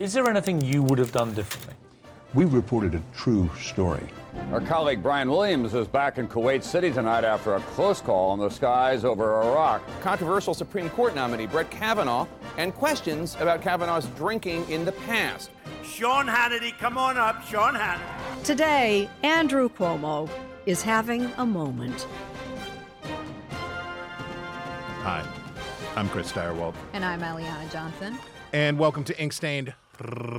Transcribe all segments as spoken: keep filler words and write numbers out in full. Is there anything you would have done differently? We reported a true story. Our colleague Brian Williams is back in Kuwait City tonight after a close call on the skies over Iraq. Controversial Supreme Court nominee Brett Kavanaugh and questions about Kavanaugh's drinking in the past. Sean Hannity, come on up, Sean Hannity. Today, Andrew Cuomo is having a moment. Hi, I'm Chris Stirewalt. And I'm Eliana Johnson. And welcome to Ink Stained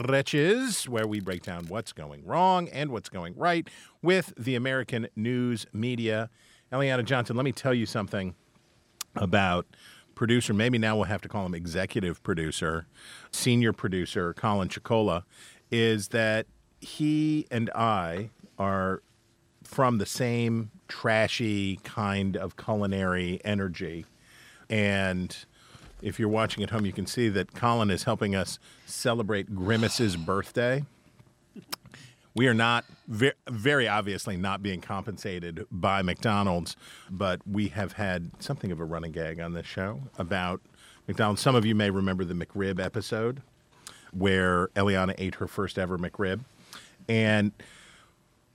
Wretches, where we break down what's going wrong and what's going right with the American news media. Eliana Johnson, let me tell you something about producer, maybe now we'll have to call him executive producer, senior producer, Colin Cicola, is that he and I are from the same trashy kind of culinary energy. And if you're watching at home, you can see that Colin is helping us celebrate Grimace's birthday. We are not, ve- very obviously not being compensated by McDonald's, but we have had something of a running gag on this show about McDonald's. Some of you may remember the McRib episode where Eliana ate her first ever McRib. And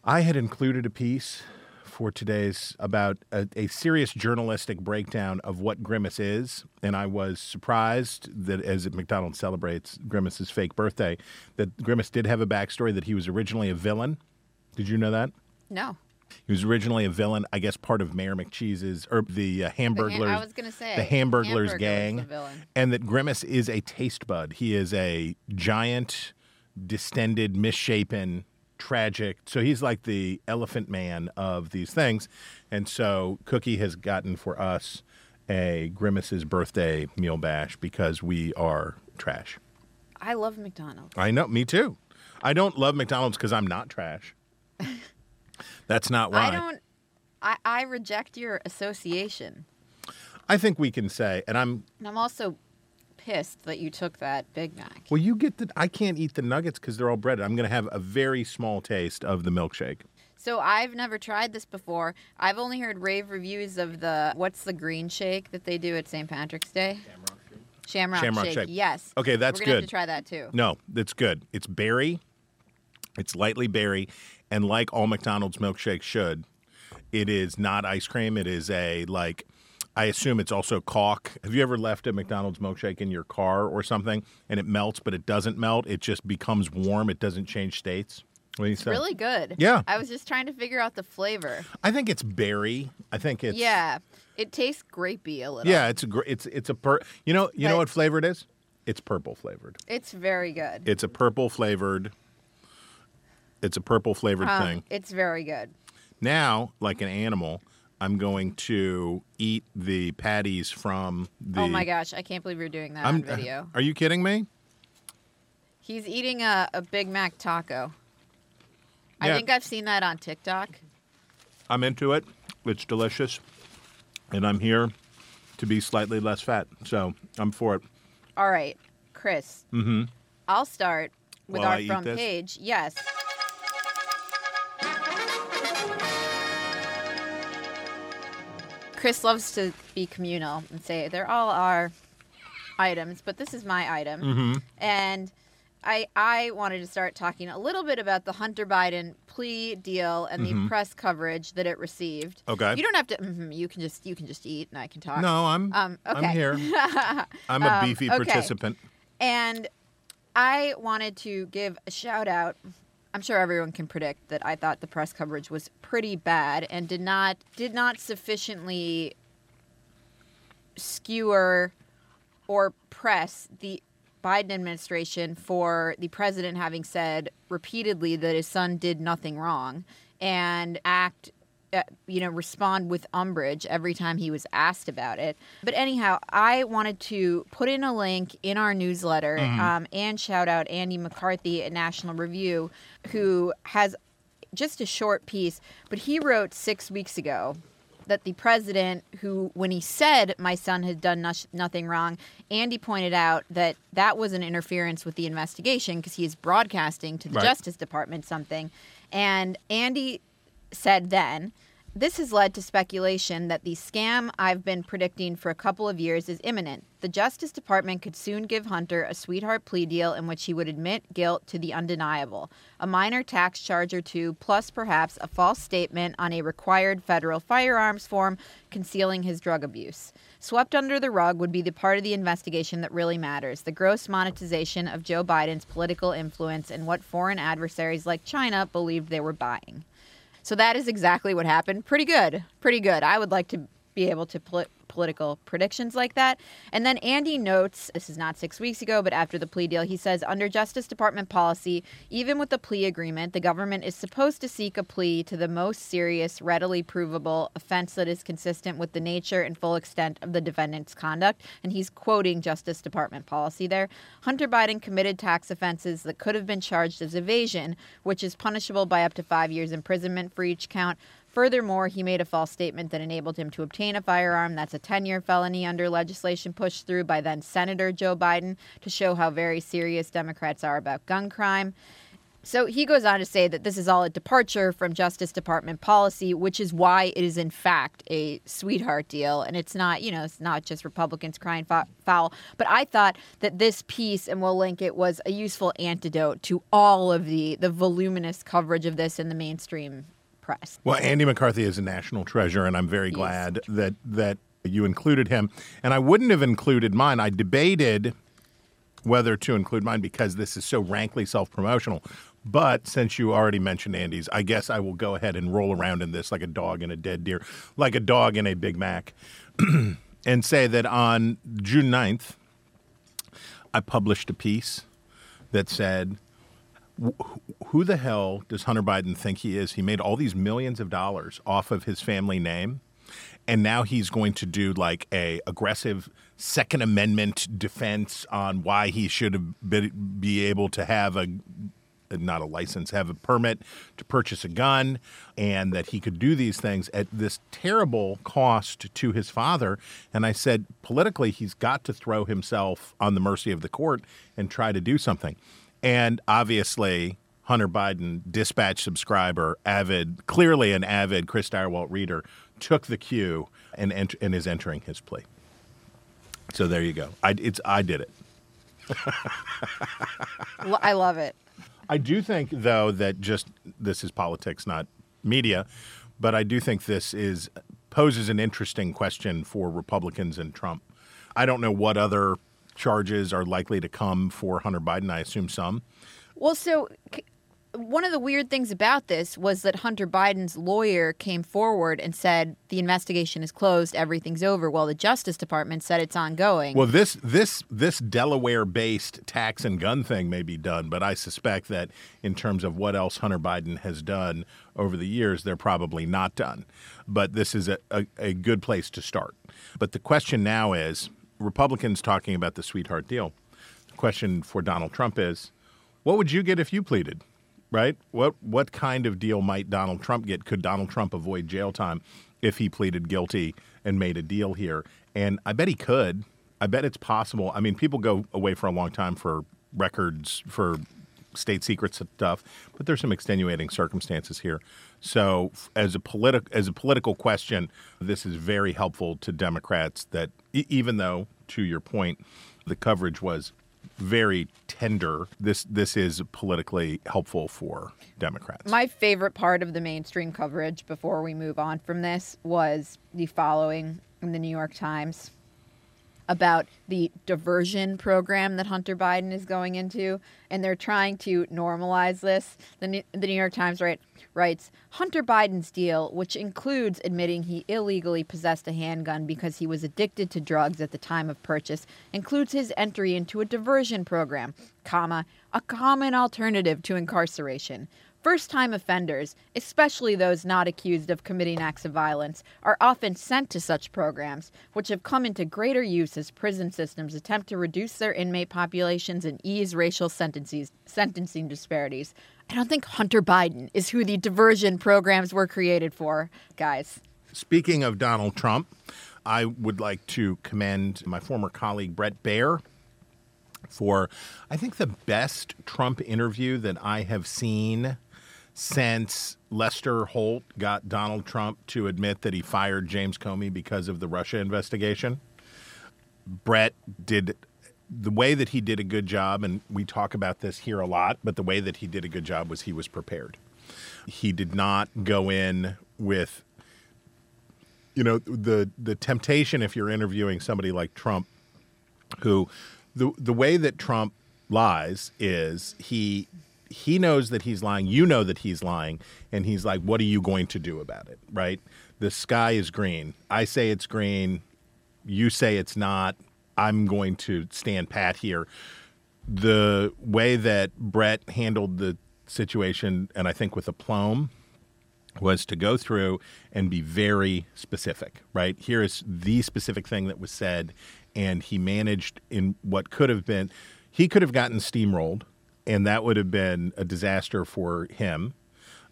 I had included a piece for today's about a, a serious journalistic breakdown of what Grimace is. And I was surprised that as McDonald's celebrates Grimace's fake birthday, that Grimace did have a backstory, that he was originally a villain. Did you know that? No. He was originally a villain, I guess part of Mayor McCheese's, or the uh, Hamburglers. The ha- I was going to say. The Hamburglers, Hamburglers gang. And that Grimace is a taste bud. He is a giant, distended, misshapen, tragic. So he's like the elephant man of these things. And so Cookie has gotten for us a Grimace's birthday meal bash because we are trash. I love McDonald's. I know. Me too. I don't love McDonald's because I'm not trash. That's not why. I don't. I, I reject your association. I think we can say, and I'm. And I'm also pissed that you took that Big Mac. Well, you get the... I can't eat the nuggets because they're all breaded. I'm going to have a very small taste of the milkshake. So I've never tried this before. I've only heard rave reviews of the... What's the green shake that they do at Saint Patrick's Day? Shamrock shake. Shamrock, Shamrock shake. shake, yes. Okay, that's good. We're going to have to try that too. No, that's good. It's berry. It's lightly berry. And like all McDonald's milkshakes should, it is not ice cream. It is a, like... I assume it's also caulk. Have you ever left a McDonald's milkshake in your car or something, and it melts, but it doesn't melt? It just becomes warm. It doesn't change states. What do you it's say? Really good. Yeah. I was just trying to figure out the flavor. I think it's berry. I think it's... Yeah. It tastes grapey a little. Yeah, it's a, it's it's a... Per, you know, you know what flavor it is? It's purple flavored. It's very good. It's a purple flavored... It's a purple flavored um, thing. It's very good. Now, like an animal... I'm going to eat the patties from the... Oh, my gosh. I can't believe you're doing that I'm, on video. Are you kidding me? He's eating a, a Big Mac taco. Yeah. I think I've seen that on TikTok. I'm into it. It's delicious. And I'm here to be slightly less fat. So I'm for it. All right. Chris. Mm-hmm. I'll start with While our I front page. Yes. Chris loves to be communal and say they're all our items, but this is my item. Mm-hmm. And I I wanted to start talking a little bit about the Hunter Biden plea deal and mm-hmm. the press coverage that it received. Okay. You don't have to mm-hmm, you can just you can just eat and I can talk. No, I'm um, okay. I'm here. I'm a beefy um, okay. participant. And I wanted to give a shout out. I'm sure everyone can predict that I thought the press coverage was pretty bad and did not did not sufficiently skewer or press the Biden administration for the president having said repeatedly that his son did nothing wrong and act, uh, you know, respond with umbrage every time he was asked about it. But anyhow, I wanted to put in a link in our newsletter mm-hmm. um, and shout out Andy McCarthy at National Review, who has just a short piece, but he wrote six weeks ago that the president, who, when he said, my son had done no- nothing wrong, Andy pointed out that that was an interference with the investigation because he is broadcasting to the right. Justice Department something. And Andy said then, this has led to speculation that the scam I've been predicting for a couple of years is imminent. the Justice Department could soon give Hunter a sweetheart plea deal in which he would admit guilt to the undeniable, a minor tax charge or two, plus perhaps a false statement on a required federal firearms form concealing his drug abuse. Swept under the rug would be the part of the investigation that really matters, the gross monetization of Joe Biden's political influence and what foreign adversaries like China believed they were buying. So that is exactly what happened. Pretty good. Pretty good. I would like to be able to pl- political predictions like that. And then Andy notes, this is not six weeks ago, but after the plea deal, he says, under Justice Department policy, even with the plea agreement, the government is supposed to seek a plea to the most serious, readily provable offense that is consistent with the nature and full extent of the defendant's conduct. And he's quoting Justice Department policy there. Hunter Biden committed tax offenses that could have been charged as evasion, which is punishable by up to five years imprisonment for each count. Furthermore, he made a false statement that enabled him to obtain a firearm. That's a ten-year felony under legislation pushed through by then-Senator Joe Biden to show how very serious Democrats are about gun crime. So he goes on to say that this is all a departure from Justice Department policy, which is why it is, in fact, a sweetheart deal. And it's not, you know, it's not just Republicans crying foul. But I thought that this piece, and we'll link it, was a useful antidote to all of the, the voluminous coverage of this in the mainstream press. Well, Andy McCarthy is a national treasure, and I'm very he glad that, that you included him. And I wouldn't have included mine. I debated whether to include mine because this is so rankly self-promotional. But since you already mentioned Andy's, I guess I will go ahead and roll around in this like a dog in a dead deer, like a dog in a Big Mac, and say that on June ninth, I published a piece that said, who the hell does Hunter Biden think he is? He made all these millions of dollars off of his family name, and now he's going to do like a aggressive Second Amendment defense on why he should be able to have a, not a license, have a permit to purchase a gun, and that he could do these things at this terrible cost to his father. And I said, politically, he's got to throw himself on the mercy of the court and try to do something. And obviously, Hunter Biden, dispatch subscriber, avid, clearly an avid Chris Stirewalt reader, took the cue and, ent- and is entering his plea. So there you go. I, it's, I did it. I love it. I do think, though, that just this is politics, not media, but I do think this is poses an interesting question for Republicans and Trump. I don't know what other charges are likely to come for Hunter Biden. I assume some. Well, so one of the weird things about this was that Hunter Biden's lawyer came forward and said the investigation is closed, everything's over, while the Justice Department said it's ongoing. Well, this this this Delaware-based tax and gun thing may be done, but I suspect that in terms of what else Hunter Biden has done over the years, they're probably not done. But this is a, a, a good place to start. But the question now is, Republicans talking about the sweetheart deal. The question for Donald Trump is, what would you get if you pleaded, right? What what kind of deal might Donald Trump get? Could Donald Trump avoid jail time if he pleaded guilty and made a deal here? And I bet he could. I bet it's possible. I mean, people go away for a long time for records, for state secrets and stuff, but there's some extenuating circumstances here. So as a politi- as a political question, this is very helpful to Democrats that e- even though, to your point, the coverage was very tender, this this is politically helpful for Democrats. My favorite part of the mainstream coverage before we move on from this was the following in the New York Times about the diversion program that Hunter Biden is going into, and they're trying to normalize this. The New, the New York Times write, writes, Hunter Biden's deal, which includes admitting he illegally possessed a handgun because he was addicted to drugs at the time of purchase, includes his entry into a diversion program, comma, a common alternative to incarceration. First-time offenders, especially those not accused of committing acts of violence, are often sent to such programs, which have come into greater use as prison systems attempt to reduce their inmate populations and ease racial sentencing disparities. I don't think Hunter Biden is who the diversion programs were created for, guys. Speaking of Donald Trump, I would like to commend my former colleague Bret Baier for, I think, the best Trump interview that I have seen since Lester Holt got Donald Trump to admit that he fired James Comey because of the Russia investigation. Bret did the way that he did a good job, and we talk about this here a lot, but the way that he did a good job was he was prepared. He did not go in with, you know, the the temptation if you're interviewing somebody like Trump, who the the way that Trump lies is he he knows that he's lying, you know that he's lying, and he's like, what are you going to do about it, right? The sky is green. I say it's green. You say it's not. I'm going to stand pat here. The way that Bret handled the situation, and I think with aplomb, was to go through and be very specific, right? Here is the specific thing that was said, and he managed in what could have been, he could have gotten steamrolled, and that would have been a disaster for him,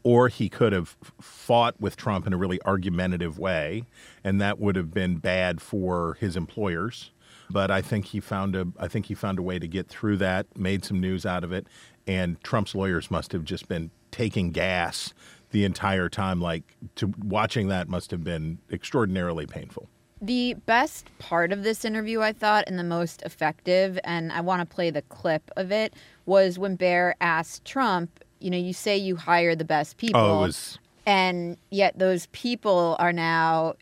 or he could have fought with Trump in a really argumentative way, and that would have been bad for his employers. But I think he found a I think he found a way to get through that, made some news out of it, and Trump's lawyers must have just been taking gas the entire time. Like, to watching that must have been extraordinarily painful. The best part of this interview, I thought, and the most effective, and I want to play the clip of it, was when Baier asked Trump, you know, you say you hire the best people, oh, it was... and yet those people are now,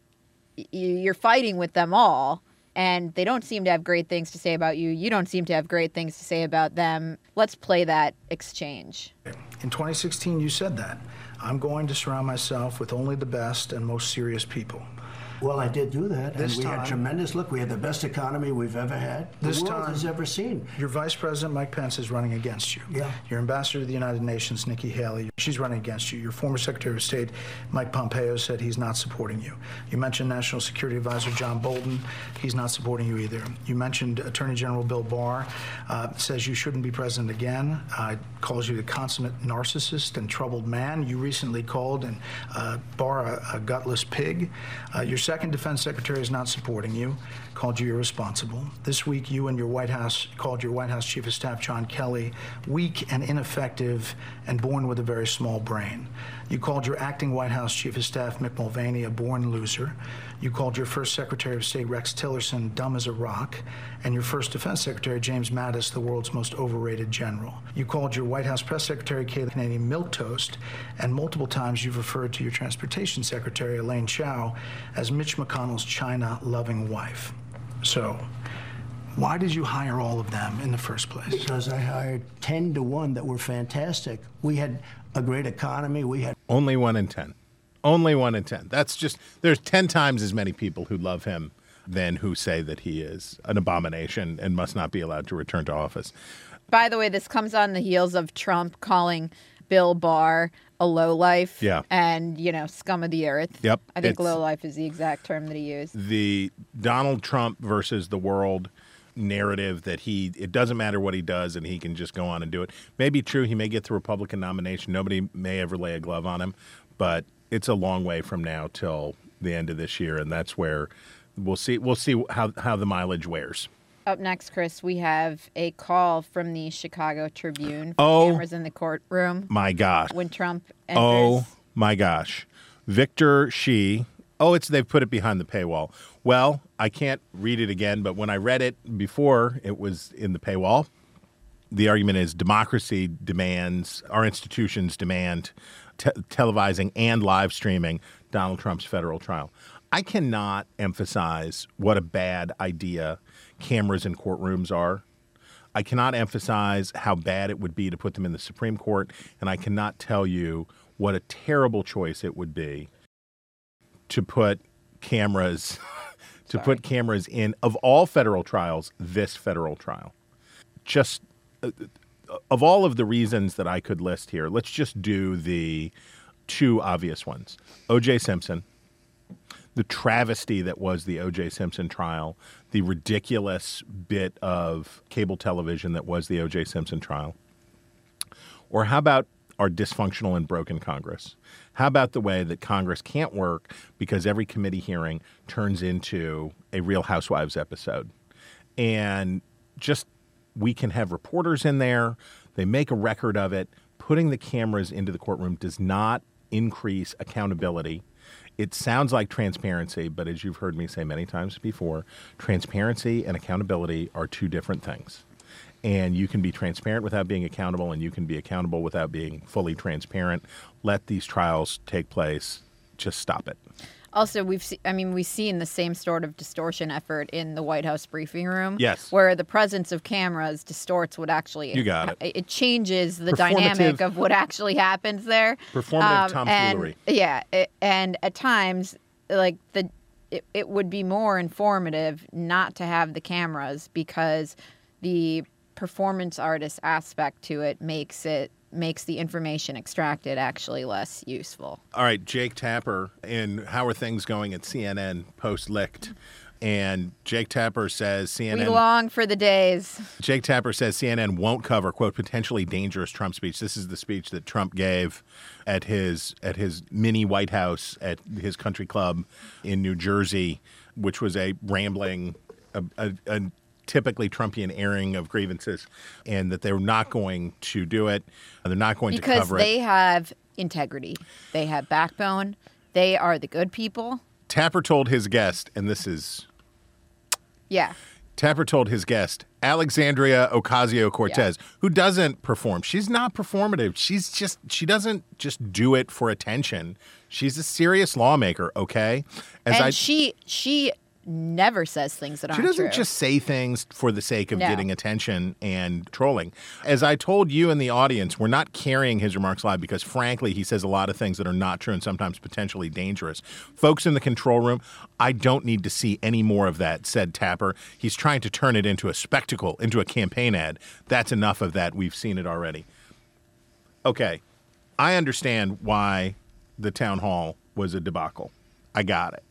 you're fighting with them all. And they don't seem to have great things to say about you. You don't seem to have great things to say about them. Let's play that exchange. In twenty sixteen, you said that. I'm going to surround myself with only the best and most serious people. Well, I did do that. This and we time, had tremendous look. We had the best economy we've ever had. This the world time, has ever seen. Your Vice President, Mike Pence, is running against you. Yeah. Your Ambassador to the United Nations, Nikki Haley, she's running against you. Your former Secretary of State, Mike Pompeo, said he's not supporting you. You mentioned National Security Advisor John Bolton. He's not supporting you either. You mentioned Attorney General Bill Barr, uh, says you shouldn't be president again. Uh, calls you the consummate narcissist and troubled man. You recently called and uh, Barr a, a gutless pig. Uh, your second defense secretary is not supporting you, called you irresponsible. This week, you and your White House called your White House Chief of Staff, John Kelly, weak and ineffective and born with a very small brain. You called your acting White House Chief of Staff, Mick Mulvaney, a born loser. You called your first Secretary of State, Rex Tillerson, dumb as a rock, and your first defense secretary, James Mattis, the world's most overrated general. You called your White House press secretary, Kayleigh Kennedy, milquetoast, and multiple times you've referred to your transportation secretary, Elaine Chao, as Mitch McConnell's China-loving wife. So, why did you hire all of them in the first place? Because I hired ten to one that were fantastic. We had a great economy. We had only one in ten. Only one in ten. That's just, there's ten times as many people who love him than who say that he is an abomination and must not be allowed to return to office. By the way, this comes on the heels of Trump calling Bill Barr a lowlife, yeah, and, you know, scum of the earth. Yep. I think lowlife is the exact term that he used. The Donald Trump versus the world narrative that he, it doesn't matter what he does and he can just go on and do it, may be true. He may get the Republican nomination. Nobody may ever lay a glove on him, but it's a long way from now till the end of this year, and that's where we'll see we'll see how, how the mileage wears. Up next, Chris, we have a call from the Chicago Tribune. Oh, cameras in the courtroom. My gosh. When Trump enters. Oh, my gosh. Victor Shee. Oh, it's they've put it behind the paywall. Well, I can't read it again, but when I read it before, it was in the paywall. The argument is democracy demands, our institutions demand te- televising and live streaming Donald Trump's federal trial. I cannot emphasize what a bad idea cameras in courtrooms are. I cannot emphasize how bad it would be to put them in the Supreme Court, and I cannot tell you what a terrible choice it would be to put cameras to Sorry. put cameras in, of all federal trials, this federal trial. Just uh, of all of the reasons that I could list here, let's just do the two obvious ones. O J. Simpson, the travesty that was the O J. Simpson trial, the ridiculous bit of cable television that was the O J. Simpson trial. Or how about our dysfunctional and broken Congress? How about the way that Congress can't work because every committee hearing turns into a Real Housewives episode? And just, we can have reporters in there. They make a record of it. Putting the cameras into the courtroom does not increase accountability. It sounds like transparency, but as you've heard me say many times before, transparency and accountability are two different things. And you can be transparent without being accountable, and you can be accountable without being fully transparent. Let these trials take place. Just stop it. Also, we've se- I mean, we've seen the same sort of distortion effort in the White House briefing room. Yes. Where the presence of cameras distorts what actually... You got it. It, it changes the dynamic of what actually happens there. Performative um, tomfoolery. And, yeah. It, and at times, like, the it, it would be more informative not to have the cameras because the performance artist aspect to it makes it makes the information extracted actually less useful. All right, Jake Tapper, and how are things going at C N N post-licked? And Jake Tapper says C N N... We long for the days. Jake Tapper says C N N won't cover, quote, potentially dangerous Trump speech. This is the speech that Trump gave at his at his mini White House at his country club in New Jersey, which was a rambling... a, a, a typically Trumpian airing of grievances, and that they're not going to do it. They're not going because to cover it. Because they have integrity. They have backbone. They are the good people. Tapper told his guest, and this is... Yeah. Tapper told his guest, Alexandria Ocasio-Cortez, yeah. who doesn't perform. She's not performative. She's just... She doesn't just do it for attention. She's a serious lawmaker, okay? As and I, she... she never says things that aren't true. She doesn't just say things for the sake of no. getting attention and trolling. As I told you in the audience, we're not carrying his remarks live because, frankly, he says a lot of things that are not true and sometimes potentially dangerous. Folks in the control room, I don't need to see any more of that, said Tapper. He's trying to turn it into a spectacle, into a campaign ad. That's enough of that. We've seen it already. Okay. I understand why the town hall was a debacle. I got it.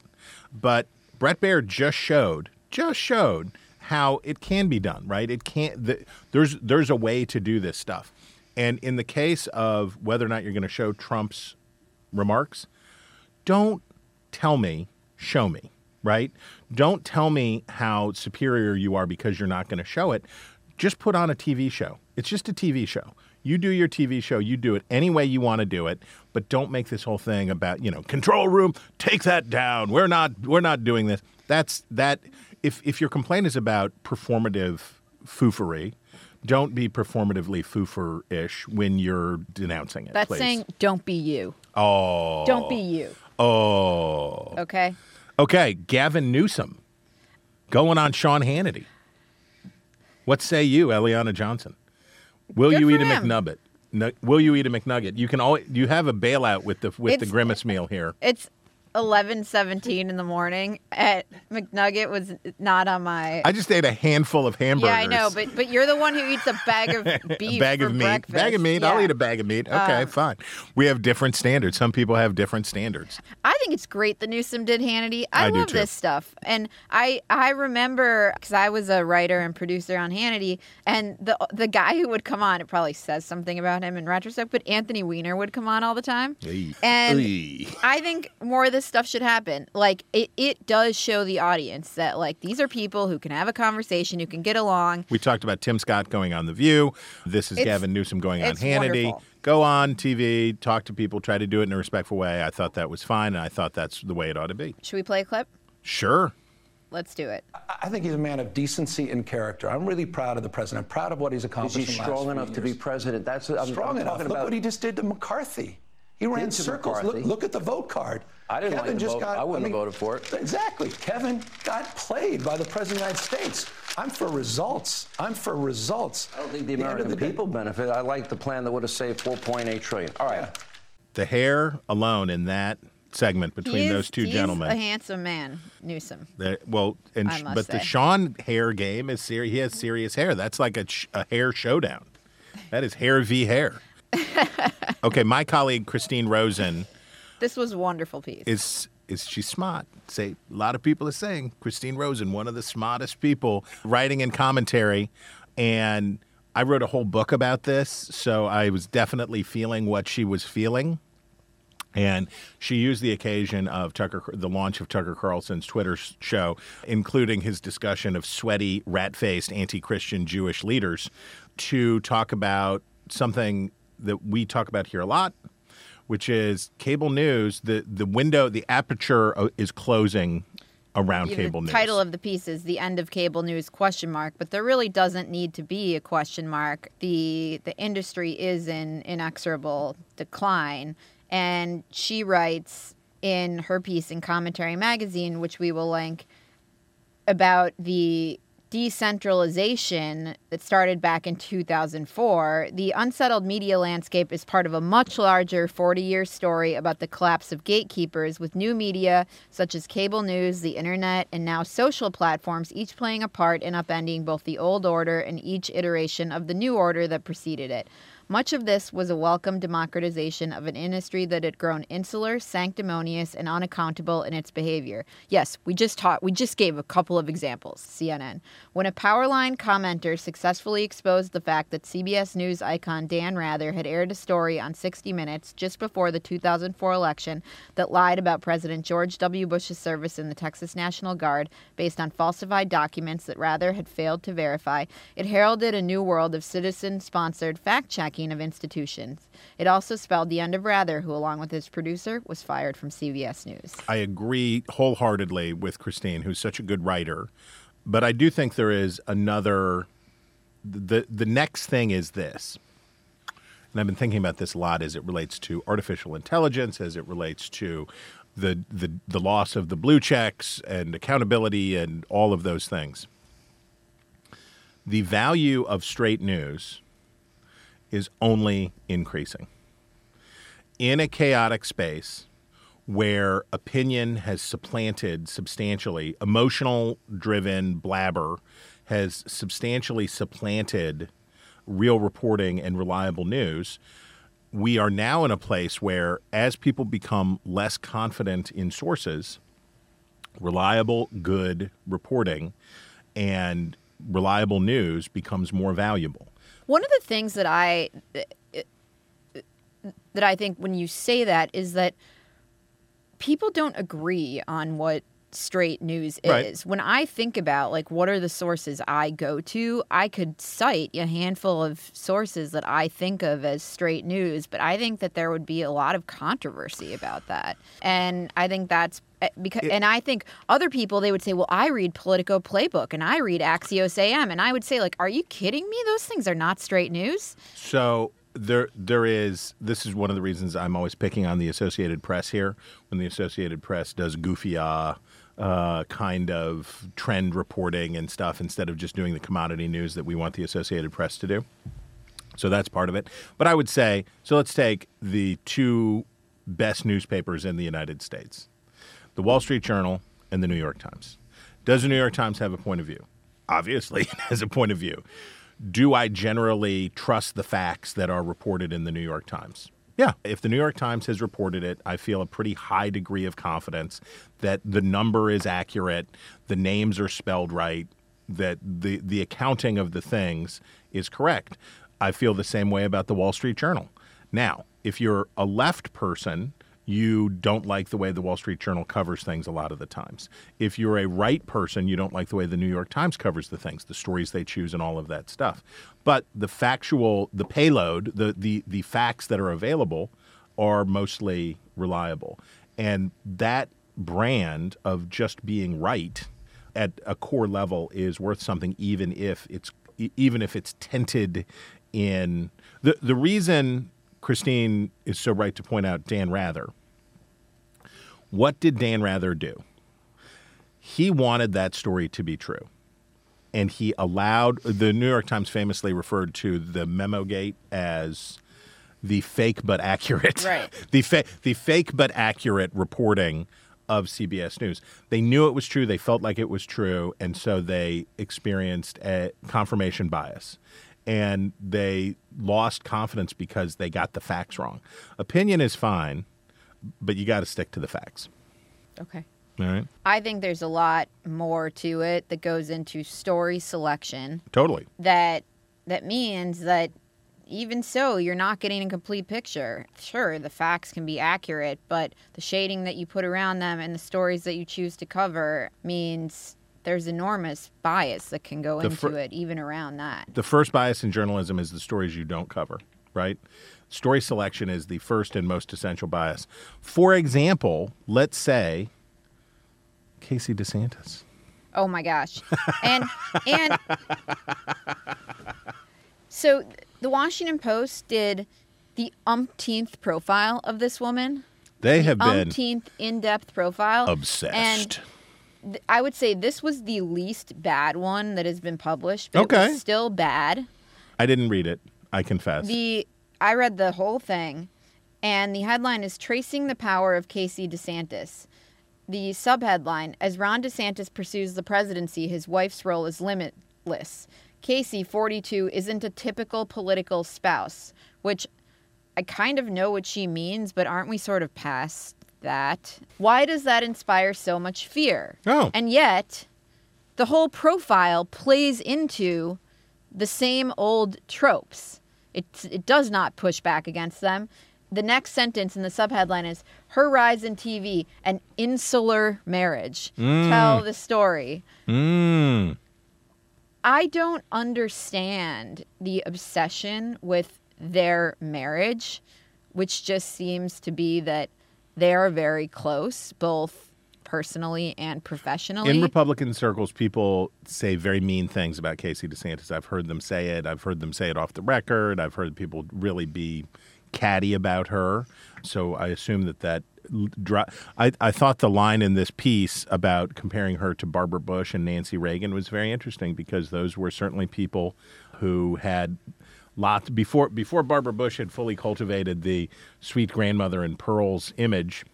But... Bret Baier just showed, just showed how it can be done, right? It can't. The, there's there's a way to do this stuff, and in the case of whether or not you're going to show Trump's remarks, don't tell me, show me, right? Don't tell me how superior you are because you're not going to show it. Just put on a T V show. It's just a T V show. You do your T V show. You do it any way you want to do it, but don't make this whole thing about, you know, control room, take that down. We're not we're not doing this. That's that. If if your complaint is about performative foofery, don't be performatively foofer-ish when you're denouncing it. That's please. Saying don't be you. Oh. Don't be you. Oh. Okay. Okay. Gavin Newsom going on Sean Hannity. What say you, Eliana Johnson? Will Good you eat a him. McNugget? No, will you eat a McNugget? You can always, you have a bailout with the with it's, the Grimace meal here. It's eleven seventeen in the morning. At McNugget was not on my. I just ate a handful of hamburgers. Yeah, I know, but but you're the one who eats a bag of beef. a bag for of meat. Breakfast. Bag of meat. Yeah. I'll eat a bag of meat. Okay, um, fine. We have different standards. Some people have different standards. I think it's great that Newsom did Hannity. I, I love do too. This stuff, and I I remember because I was a writer and producer on Hannity, and the the guy who would come on, it probably says something about him in retrospect, but Anthony Weiner would come on all the time, Eey. and Eey. I think more of the stuff should happen. Like it, it does show the audience that like these are people who can have a conversation, who can get along. We talked about Tim Scott going on The View. This is it's, Gavin Newsom going on Hannity. Wonderful. Go on T V, talk to people, try to do it in a respectful way. I thought that was fine, and I thought that's the way it ought to be. Should we play a clip? Sure. Let's do it. I think he's a man of decency and character. I'm really proud of the president. I'm proud of what he's accomplished. Is he strong enough years. to be president? That's what I'm, strong I'm enough. Look about. what he just did to McCarthy. He ran circles. Look, look at the vote card. I didn't Kevin like the vote. Got, I wouldn't I mean, have voted for it. Exactly. Kevin got played by the President of the United States. I'm for results. I'm for results. I don't think the American the the people day. benefit. I like the plan that would have saved four point eight trillion dollars. All right. Yeah. The hair alone in that segment between is, those two he's gentlemen. He's a handsome man, Newsom. The, well, and sh- But say. the Sean hair game, is ser- he has serious hair. That's like a, sh- a hair showdown. That is hair v. hair. Okay, my colleague Christine Rosen. This was a wonderful piece. Is is she smart? Say a lot of people are saying Christine Rosen, one of the smartest people, writing and commentary. And I wrote a whole book about this, so I was definitely feeling what she was feeling. And she used the occasion of Tucker, the launch of Tucker Carlson's Twitter show, including his discussion of sweaty, rat-faced, anti-Christian Jewish leaders, to talk about something that we talk about here a lot, which is cable news. The the window, the aperture is closing around you know, cable the news. The title of the piece is The End of Cable News, question mark. But there really doesn't need to be a question mark. The the industry is in inexorable decline. And she writes in her piece in Commentary Magazine, which we will link, about the decentralization that started back in two thousand four, the unsettled media landscape is part of a much larger forty-year story about the collapse of gatekeepers, with new media such as cable news, the internet, and now social platforms each playing a part in upending both the old order and each iteration of the new order that preceded it. Much of this was a welcome democratization of an industry that had grown insular, sanctimonious, and unaccountable in its behavior. Yes, we just taught, we just gave a couple of examples, C N N. When a Powerline commenter successfully exposed the fact that C B S News icon Dan Rather had aired a story on sixty minutes just before the two thousand four election that lied about President George W. Bush's service in the Texas National Guard based on falsified documents that Rather had failed to verify, it heralded a new world of citizen-sponsored fact-checking of institutions. It also spelled the end of Rather, who, along with his producer, was fired from C B S News. I agree wholeheartedly with Christine, who's such a good writer. But I do think there is another... The, the next thing is this. And I've been thinking about this a lot as it relates to artificial intelligence, as it relates to the the, the loss of the blue checks and accountability and all of those things. The value of straight news is only increasing. In a chaotic space where opinion has supplanted substantially, emotional-driven blabber has substantially supplanted real reporting and reliable news, we are now in a place where, as people become less confident in sources, reliable, good reporting and reliable news becomes more valuable. One of the things that I that I think when you say that is that people don't agree on what straight news is. Right. When I think about, like, what are the sources I go to, I could cite a handful of sources that I think of as straight news, but I think that there would be a lot of controversy about that. And I think that's Because, and I think other people, they would say, well, I read Politico Playbook and I read Axios A M. And I would say, like, are you kidding me? Those things are not straight news. So there, there is this is one of the reasons I'm always picking on the Associated Press here. When the Associated Press does goofy uh, uh, kind of trend reporting and stuff instead of just doing the commodity news that we want the Associated Press to do. So that's part of it. But I would say, so let's take the two best newspapers in the United States. The Wall Street Journal and the New York Times. Does the New York Times have a point of view? Obviously, it has a point of view. Do I generally trust the facts that are reported in the New York Times? Yeah. If the New York Times has reported it, I feel a pretty high degree of confidence that the number is accurate, the names are spelled right, that the, the accounting of the things is correct. I feel the same way about the Wall Street Journal. Now, if you're a left person, you don't like the way the Wall Street Journal covers things a lot of the times. If you're a right person, you don't like the way the New York Times covers the things, the stories they choose and all of that stuff. But the factual, the payload, the the, the facts that are available are mostly reliable. And that brand of just being right at a core level is worth something, even if it's even if it's tinted in... The, the reason... Christine is so right to point out Dan Rather. What did Dan Rather do? He wanted that story to be true. And he allowed, the New York Times famously referred to the Memogate as the fake but accurate. Right. The, fa- the fake but accurate reporting of C B S News. They knew it was true. They felt like it was true. And so they experienced a confirmation bias. And they lost confidence because they got the facts wrong. Opinion is fine, but you got to stick to the facts. Okay. All right. I think there's a lot more to it that goes into story selection. Totally. That that means that even so, you're not getting a complete picture. Sure, the facts can be accurate, but the shading that you put around them and the stories that you choose to cover means... There's enormous bias that can go into fir- it, even around that. The first bias in journalism is the stories you don't cover. right? Story selection is the first and most essential bias. For example, let's say Casey DeSantis. Oh, my gosh. And and so the Washington Post did the umpteenth profile of this woman. They have been umpteenth in-depth profile. Obsessed. And th- I would say this was the least bad one that has been published, but okay. It was still bad. I didn't read it. I confess. The I read the whole thing, and the headline is Tracing the Power of Casey DeSantis. The subheadline, as Ron DeSantis pursues the presidency, his wife's role is limitless. Casey, forty-two, isn't a typical political spouse, which I kind of know what she means, but aren't we sort of past that? Why does that inspire so much fear? Oh. And yet, the whole profile plays into the same old tropes. It, it does not push back against them. The next sentence in the subheadline is, her rise in T V, an insular marriage. Mm. Tell the story. Mm. I don't understand the obsession with their marriage, which just seems to be that they are very close, both personally and professionally. In Republican circles, people say very mean things about Casey DeSantis. I've heard them say it. I've heard them say it off the record. I've heard people really be catty about her. So I assume that that I, I thought the line in this piece about comparing her to Barbara Bush and Nancy Reagan was very interesting, because those were certainly people who had lots before before Barbara Bush had fully cultivated the sweet grandmother and pearls image.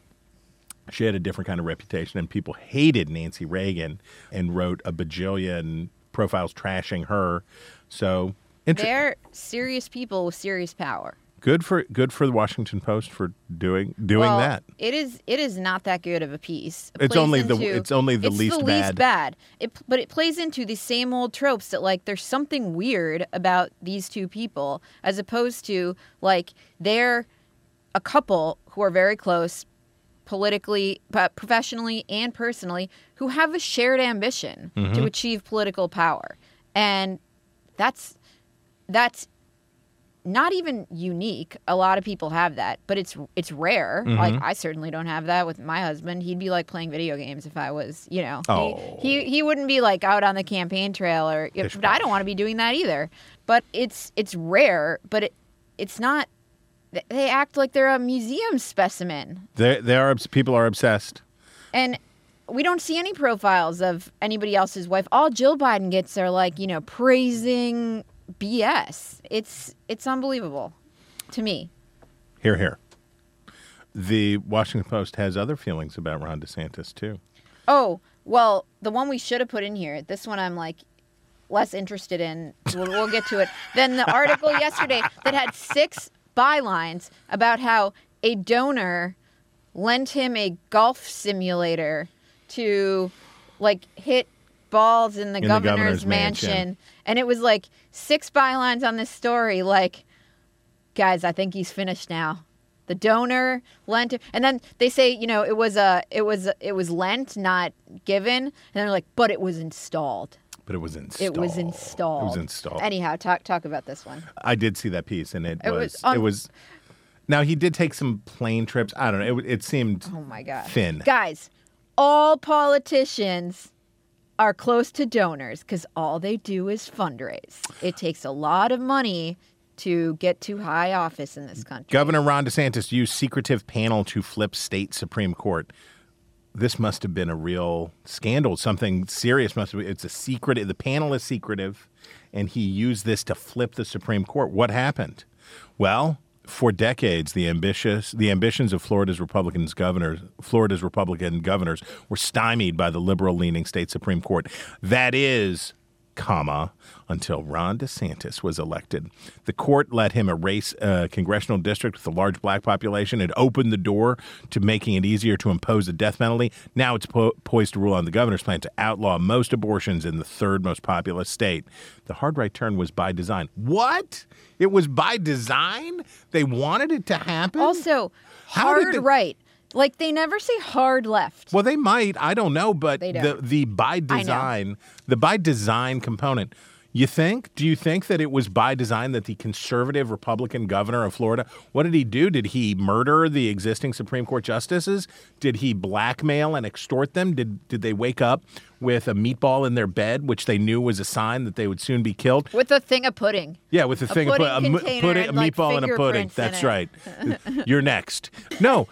She had a different kind of reputation, and people hated Nancy Reagan and wrote a bajillion profiles trashing her. So inter- they're serious people with serious power. Good for good for the Washington Post for doing doing well, that. It is it is not that good of a piece. It it's only into, the it's only the it's least the bad. Least bad. It, but it plays into the same old tropes that, like, there's something weird about these two people, as opposed to, like, they're a couple who are very close politically, professionally, and personally, who have a shared ambition mm-hmm. to achieve political power, and that's that's. Not even unique. A lot of people have that, but it's it's rare. Mm-hmm. Like, I certainly don't have that with my husband. He'd be like playing video games if I was, you know, oh. he, he he wouldn't be like out on the campaign trail or. Fish but fish. I don't want to be doing that either. But it's it's rare. But it it's not. They act like they're a museum specimen. They they are people are obsessed. And we don't see any profiles of anybody else's wife. All Jill Biden gets are like, you know, praising. B S. It's it's unbelievable to me. Hear, hear. The Washington Post has other feelings about Ron DeSantis, too. Oh, well, the one we should have put in here, this one I'm, like, less interested in. We'll, we'll get to it. Then the article yesterday that had six bylines about how a donor lent him a golf simulator to, like, hit balls in the, in governor's, the governor's mansion. mansion. And it was like six bylines on this story. Like, guys, I think he's finished now. The donor lent him. And then they say, you know, it was a, it was, a, it was lent, not given. And they're like, but it was installed. But it was installed. It was installed. It was installed. Anyhow, talk, talk about this one. I did see that piece, and it, it was, was um, it was, now he did take some plane trips. I don't know. It, it seemed oh my God. thin. Guys, all politicians are close to donors because all they do is fundraise. It takes a lot of money to get to high office in this country. Governor Ron DeSantis used secretive panel to flip state Supreme Court. This must have been a real scandal. Something serious must have been. It's a secret. The panel is secretive, and he used this to flip the Supreme Court. What happened? Well, for decades, the ambitious, the ambitions of Florida's Republicans governors, Florida's Republican governors were stymied by the liberal-leaning state Supreme Court. That is, comma, until Ron DeSantis was elected. The court let him erase a congressional district with a large black population. It opened the door to making it easier to impose the death penalty. Now it's po- poised to rule on the governor's plan to outlaw most abortions in the third most populous state. The hard right turn was by design. What? It was by design? They wanted it to happen? Also, hard they... right. Like, they never say hard left. Well, they might. I don't know. But the, the by design, the by design component, You think? Do you think that it was by design that the conservative Republican governor of Florida, what did he do? Did he murder the existing Supreme Court justices? Did he blackmail and extort them? Did did they wake up with a meatball in their bed, which they knew was a sign that they would soon be killed? With a thing of pudding. Yeah, with a, a thing of pudding. A, m- pudding, a like meatball and a pudding. That's right. You're next. No.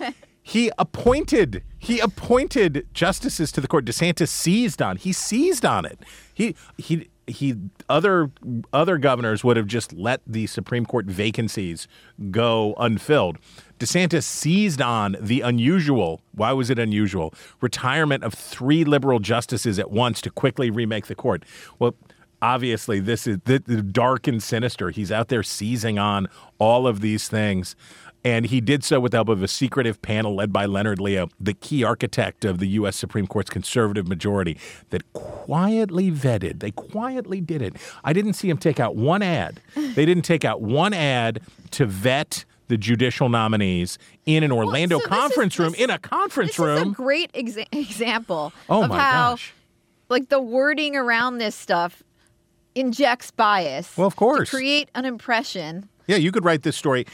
He appointed he appointed justices to the court. DeSantis seized on he seized on it. He he he other other governors would have just let the Supreme Court vacancies go unfilled. DeSantis seized on the unusual, why was it unusual, retirement of three liberal justices at once to quickly remake the court. Well, obviously, this is the dark and sinister. He's out there seizing on all of these things. And he did so with the help of a secretive panel led by Leonard Leo, the key architect of the U S. Supreme Court's conservative majority that quietly vetted. They quietly did it. I didn't see him take out one ad. They didn't take out one ad to vet the judicial nominees in an Orlando well, so conference is, room, this, in a conference this room. This is a great exa- example oh of my how gosh. like the wording around this stuff injects bias. Well, of course. To create an impression. Yeah, you could write this story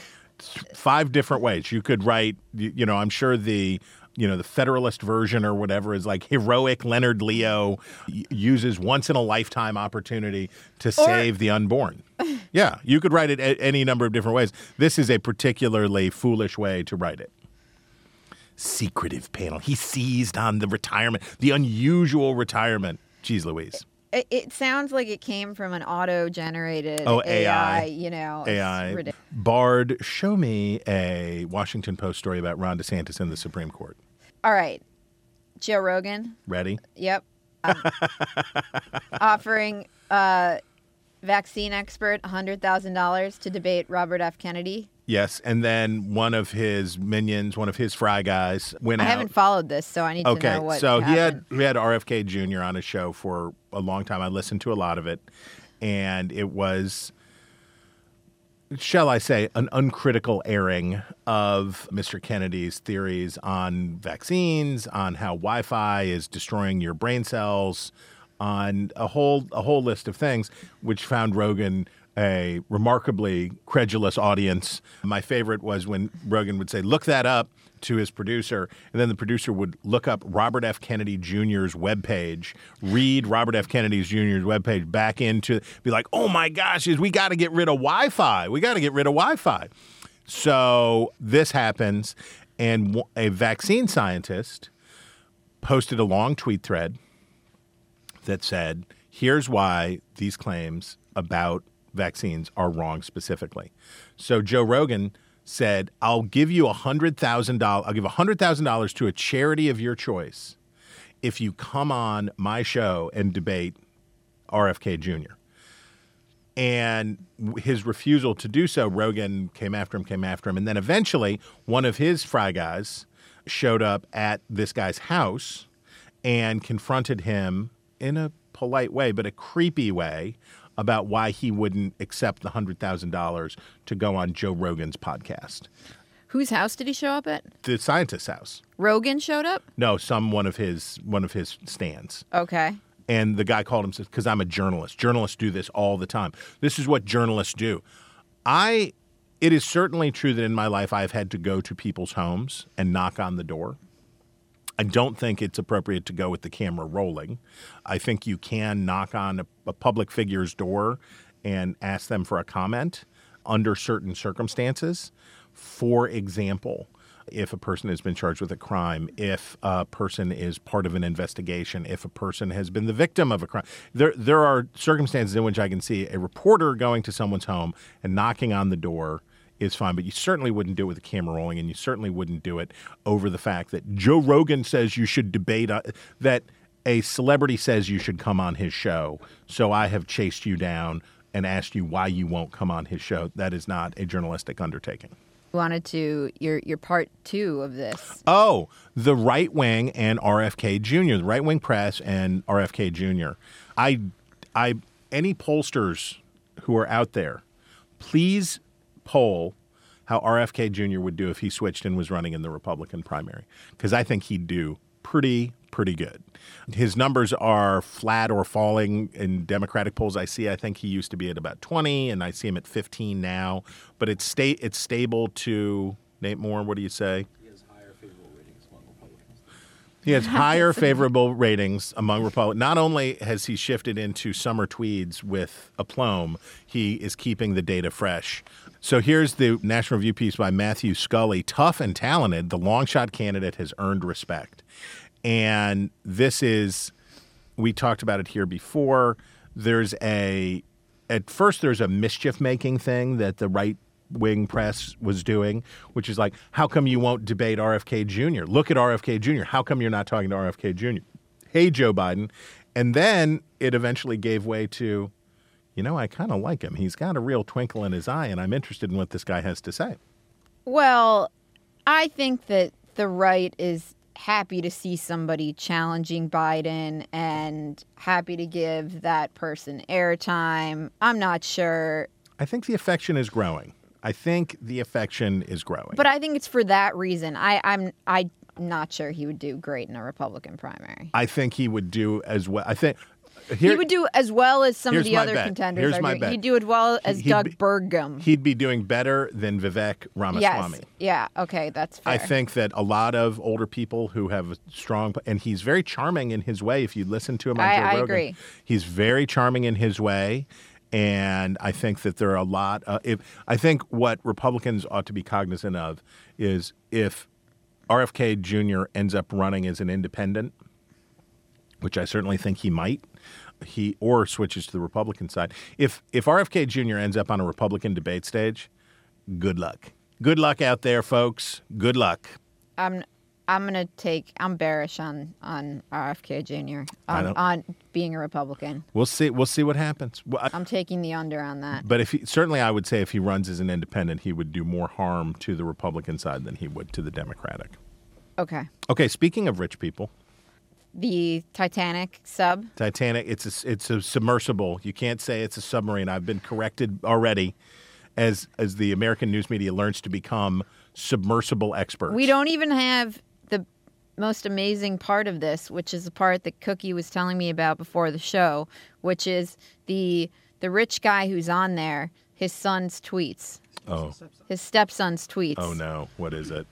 five different ways. You could write, you know, I'm sure the, you know, the Federalist version or whatever is like heroic Leonard Leo uses once in a lifetime opportunity to or, save the unborn. Yeah, you could write it any number of different ways. This is a particularly foolish way to write it. Secretive panel. He seized on the retirement, the unusual retirement. Jeez Louise. It, it sounds like it came from an auto-generated oh, A I. A I, you know. A I. Bard, show me a Washington Post story about Ron DeSantis and the Supreme Court. All right. Joe Rogan. Ready? Yep. Um, offering uh, vaccine expert one hundred thousand dollars to debate Robert F. Kennedy. Yes, and then one of his minions, one of his fry guys, went I out. I haven't followed this, so I need okay, to know what so happened. He had, he had R F K Junior on his show for a long time. I listened to a lot of it, and it was, shall I say, an uncritical airing of Mister Kennedy's theories on vaccines, on how Wi-Fi is destroying your brain cells, on a whole a whole list of things, which found Rogan a remarkably credulous audience. My favorite was when Rogan would say, look that up to his producer, and then the producer would look up Robert F. Kennedy Junior's webpage, read Robert F. Kennedy Junior's webpage back into, be like, oh my gosh, we got to get rid of Wi-Fi. We got to get rid of Wi-Fi. So this happens, and a vaccine scientist posted a long tweet thread that said, here's why these claims about vaccines are wrong specifically. So Joe Rogan said, I'll give you one hundred thousand dollars. I'll give one hundred thousand dollars to a charity of your choice if you come on my show and debate R F K Junior And his refusal to do so, Rogan came after him, came after him. And then eventually one of his fry guys showed up at this guy's house and confronted him in a polite way, but a creepy way, about why he wouldn't accept the one hundred thousand dollars to go on Joe Rogan's podcast. Whose house did he show up at? The scientist's house. Rogan showed up? No, some one of his one of his stands. Okay. And the guy called him, says, because I'm a journalist. Journalists do this all the time. This is what journalists do. I, it is certainly true that in my life I've had to go to people's homes and knock on the door. I don't think it's appropriate to go with the camera rolling. I think you can knock on a, a public figure's door and ask them for a comment under certain circumstances. For example, if a person has been charged with a crime, if a person is part of an investigation, if a person has been the victim of a crime. There, there are circumstances in which I can see a reporter going to someone's home and knocking on the door is fine, but you certainly wouldn't do it with the camera rolling, and you certainly wouldn't do it over the fact that Joe Rogan says you should debate, uh, that a celebrity says you should come on his show, so I have chased you down and asked you why you won't come on his show. That is not a journalistic undertaking. Wanted to, your your part two of this. Oh, the right wing and R F K Junior, the right wing press and R F K Junior I, I, any pollsters who are out there, please poll how R F K Junior would do if he switched and was running in the Republican primary, because I think he'd do pretty pretty good. His numbers are flat or falling in Democratic polls. I see, I think he used to be at about twenty, and I see him at fifteen now. But it's sta- it's stable to, Nate Moore, what do you say? He has higher favorable ratings among Republicans. He has higher favorable ratings among Republicans. Not only has he shifted into summer tweeds with aplomb, he is keeping the data fresh. So here's the National Review piece by Matthew Scully. Tough and talented, the long shot candidate has earned respect. And this is, we talked about it here before, there's a, at first there's a mischief-making thing that the right-wing press was doing, which is like, how come you won't debate R F K Junior? Look at R F K Junior How come you're not talking to R F K Junior? Hey, Joe Biden. And then it eventually gave way to, you know, I kind of like him. He's got a real twinkle in his eye, and I'm interested in what this guy has to say. Well, I think that the right is happy to see somebody challenging Biden and happy to give that person airtime. I'm not sure. I think the affection is growing. I think the affection is growing. But I think it's for that reason. I, I'm I'm not sure he would do great in a Republican primary. I think he would do as well. I think here, he would do as well as some of the other bet. contenders. Here's are my doing. Bet. He'd do as well as he'd, Doug he'd be, Burgum. He'd be doing better than Vivek Ramaswamy. Yes. Yeah. Okay. That's fair. I think that a lot of older people who have a strong, and he's very charming in his way. If you listen to him on I, Joe I Rogan, agree. He's very charming in his way. And I think that there are a lot. Uh, if I think what Republicans ought to be cognizant of is if R F K Junior ends up running as an independent, which I certainly think he might, he or switches to the Republican side. If if R F K Junior ends up on a Republican debate stage, good luck. Good luck out there, folks. Good luck. I'm I'm gonna take I'm bearish on, on R F K Junior on, on being a Republican. We'll see. We'll see what happens. Well, I, I'm taking the under on that. But if he, certainly, I would say if he runs as an independent, he would do more harm to the Republican side than he would to the Democratic. Okay. Okay. Speaking of rich people. The Titanic sub? Titanic, it's a, it's a submersible. You can't say it's a submarine. I've been corrected already as as the American news media learns to become submersible experts. We don't even have the most amazing part of this, which is the part that Cookie was telling me about before the show, which is the the rich guy who's on there, his son's tweets. Oh. His stepson's tweets. Oh, no. What is it?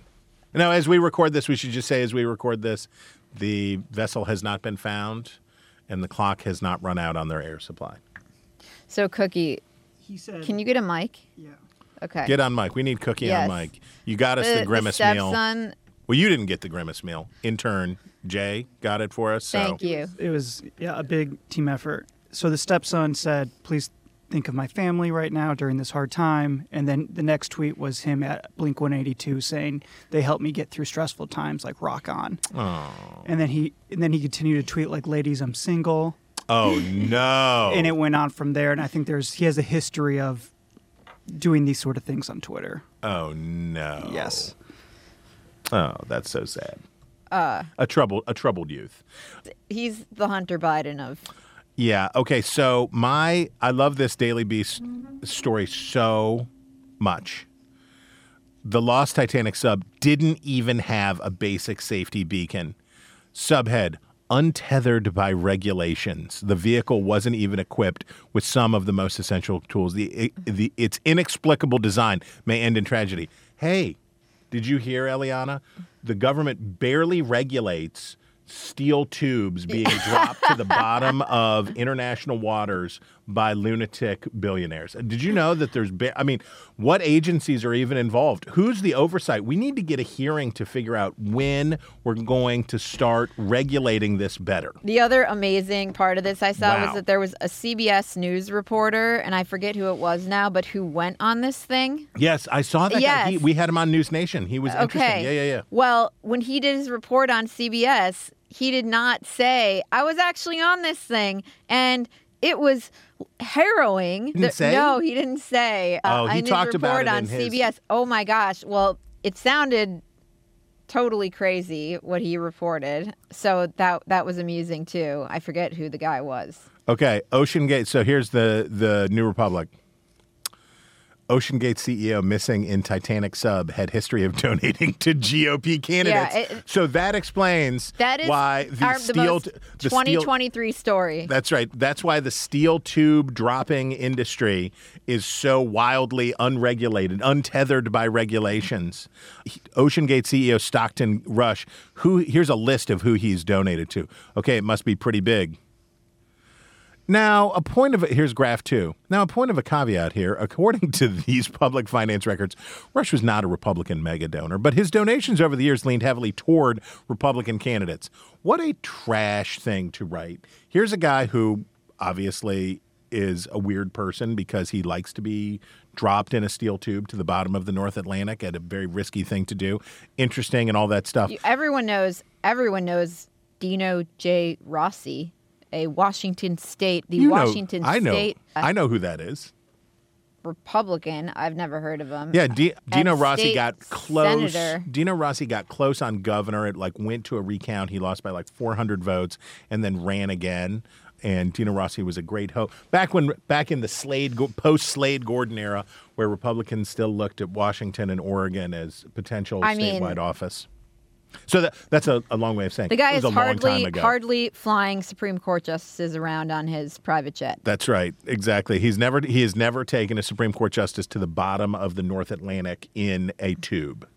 Now, as we record this, we should just say as we record this, the vessel has not been found, and the clock has not run out on their air supply. So, Cookie, he said, can you get a mic? Yeah. Okay. Get on mic. We need Cookie yes. on mic. You got us the, the Grimace the meal. Well, you didn't get the Grimace meal. Intern Jay got it for us. So. Thank you. It was, it was yeah, a big team effort. So the stepson said, please think of my family right now during this hard time. And then the next tweet was him at Blink one eighty-two saying, they helped me get through stressful times, like rock on. Oh. And then he and then he continued to tweet like, ladies, I'm single. Oh, no. And it went on from there. And I think there's he has a history of doing these sort of things on Twitter. Oh, no. Yes. Oh, that's so sad. Uh, a troubled, a troubled youth. He's the Hunter Biden of... Yeah. Okay. So my, I love this Daily Beast story so much. The lost Titanic sub didn't even have a basic safety beacon. Subhead, untethered by regulations. The vehicle wasn't even equipped with some of the most essential tools. The, the its inexplicable design may end in tragedy. Hey, did you hear, Eliana? The government barely regulates steel tubes being dropped to the bottom of international waters by lunatic billionaires. Did you know that there's, ba- I mean, what agencies are even involved? Who's the oversight? We need to get a hearing to figure out when we're going to start regulating this better. The other amazing part of this I saw wow. was that there was a C B S News reporter, and I forget who it was now, but who went on this thing. Yes, I saw that yes. guy. He, we had him on News Nation. He was okay. interesting. Yeah, yeah, yeah. Well, when he did his report on C B S, he did not say, I was actually on this thing, and it was harrowing. He didn't say? No, he didn't say. Oh, uh, he I talked about it on his... C B S. Oh, my gosh. Well, it sounded totally crazy, what he reported. So that that was amusing, too. I forget who the guy was. Okay, Ocean Gate. So here's the, the New Republic. OceanGate C E O missing in Titanic sub had history of donating to G O P candidates. Yeah, it, so that explains that is why the, our, steel, the, the twenty twenty-three steel, story. That's right. That's why the steel tube dropping industry is so wildly unregulated, untethered by regulations. OceanGate C E O Stockton Rush, who here's a list of who he's donated to. Okay, it must be pretty big. Now, a point of – here's graph two. Now, a point of a caveat here. According to these public finance records, Rush was not a Republican mega donor, but his donations over the years leaned heavily toward Republican candidates. What a trash thing to write. Here's a guy who obviously is a weird person because he likes to be dropped in a steel tube to the bottom of the North Atlantic at a very risky thing to do. Interesting and all that stuff. Everyone knows – everyone knows Dino J. Rossi. A Washington State, the you Washington know, I State. Know, uh, I know who that is. Republican. I've never heard of him. Yeah, D- Dino Rossi got close. Senator. Dino Rossi got close on governor. It like went to a recount. He lost by like four hundred votes and then ran again. And Dino Rossi was a great hope. Back when, back in the Slade, post-Slade Gordon era, where Republicans still looked at Washington and Oregon as potential I statewide mean, office. So that, that's a, a long way of saying it. The guy it was is a hardly, long time ago. hardly flying Supreme Court justices around on his private jet. That's right. Exactly. He's never he has never taken a Supreme Court justice to the bottom of the North Atlantic in a tube.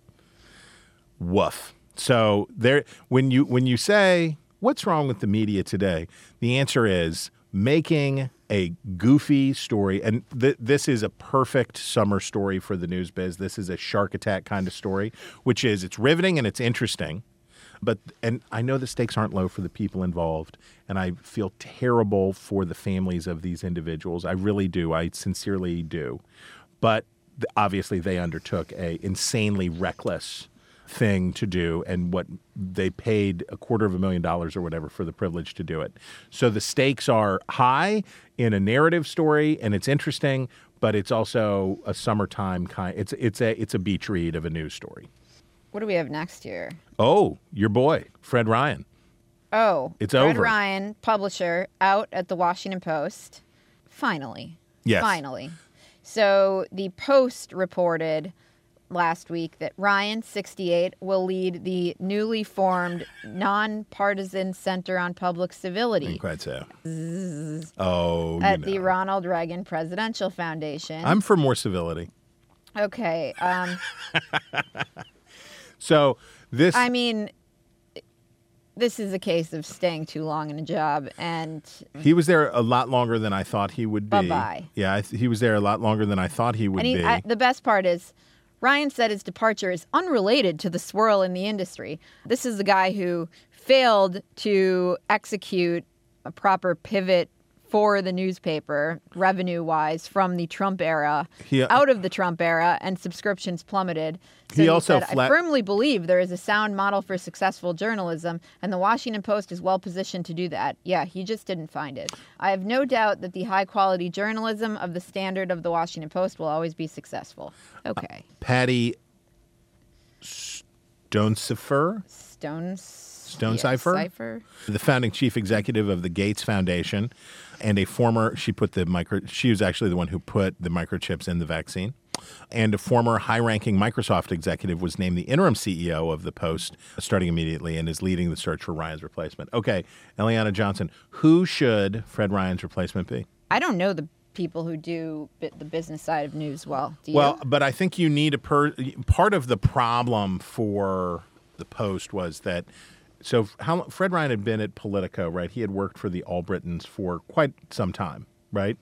Woof. So there when you when you say what's wrong with the media today, the answer is making a goofy story. And th- this is a perfect summer story for the news biz. This is a shark attack kind of story, which is it's riveting and it's interesting. But and I know the stakes aren't low for the people involved. And I feel terrible for the families of these individuals. I really do. I sincerely do. But th- obviously they undertook a insanely reckless thing to do, and what they paid a quarter of a million dollars or whatever for the privilege to do it. So the stakes are high in a narrative story, and it's interesting, but it's also a summertime kind. It's it's a it's a beach read of a news story. What do we have next year? Oh, your boy Fred Ryan. Oh, it's Fred over. Fred Ryan, publisher, out at the Washington Post. Finally, yes, finally. So the Post reported last week that Ryan, sixty-eight, will lead the newly formed nonpartisan Center on Public Civility. I think quite so. Zzz, oh, at you know. the Ronald Reagan Presidential Foundation. I'm for more civility. Okay. Um, so this. I mean, this is a case of staying too long in a job, and he was there a lot longer than I thought he would be. Bye-bye. Yeah, I th- he was there a lot longer than I thought he would and he, be. I, the best part is, Ryan said his departure is unrelated to the swirl in the industry. This is the guy who failed to execute a proper pivot for the newspaper, revenue-wise, from the Trump era, he, out of the Trump era, and subscriptions plummeted. So he, he also said, flat- I firmly believe there is a sound model for successful journalism, and the Washington Post is well-positioned to do that. Yeah, he just didn't find it. I have no doubt that the high-quality journalism of the standard of the Washington Post will always be successful. Okay. Uh, Patty Stonesifer? Stonesifer. Stonesifer, yes, the founding chief executive of the Gates Foundation, and a former, she put the micro, she was actually the one who put the microchips in the vaccine, and a former high-ranking Microsoft executive was named the interim C E O of the Post starting immediately and is leading the search for Ryan's replacement. Okay, Eliana Johnson, who should Fred Ryan's replacement be? I don't know the people who do the business side of news well. Do you? Well, but I think you need a per, part of the problem for the Post was that So how, Fred Ryan had been at Politico, right? He had worked for the All Britons for quite some time, right?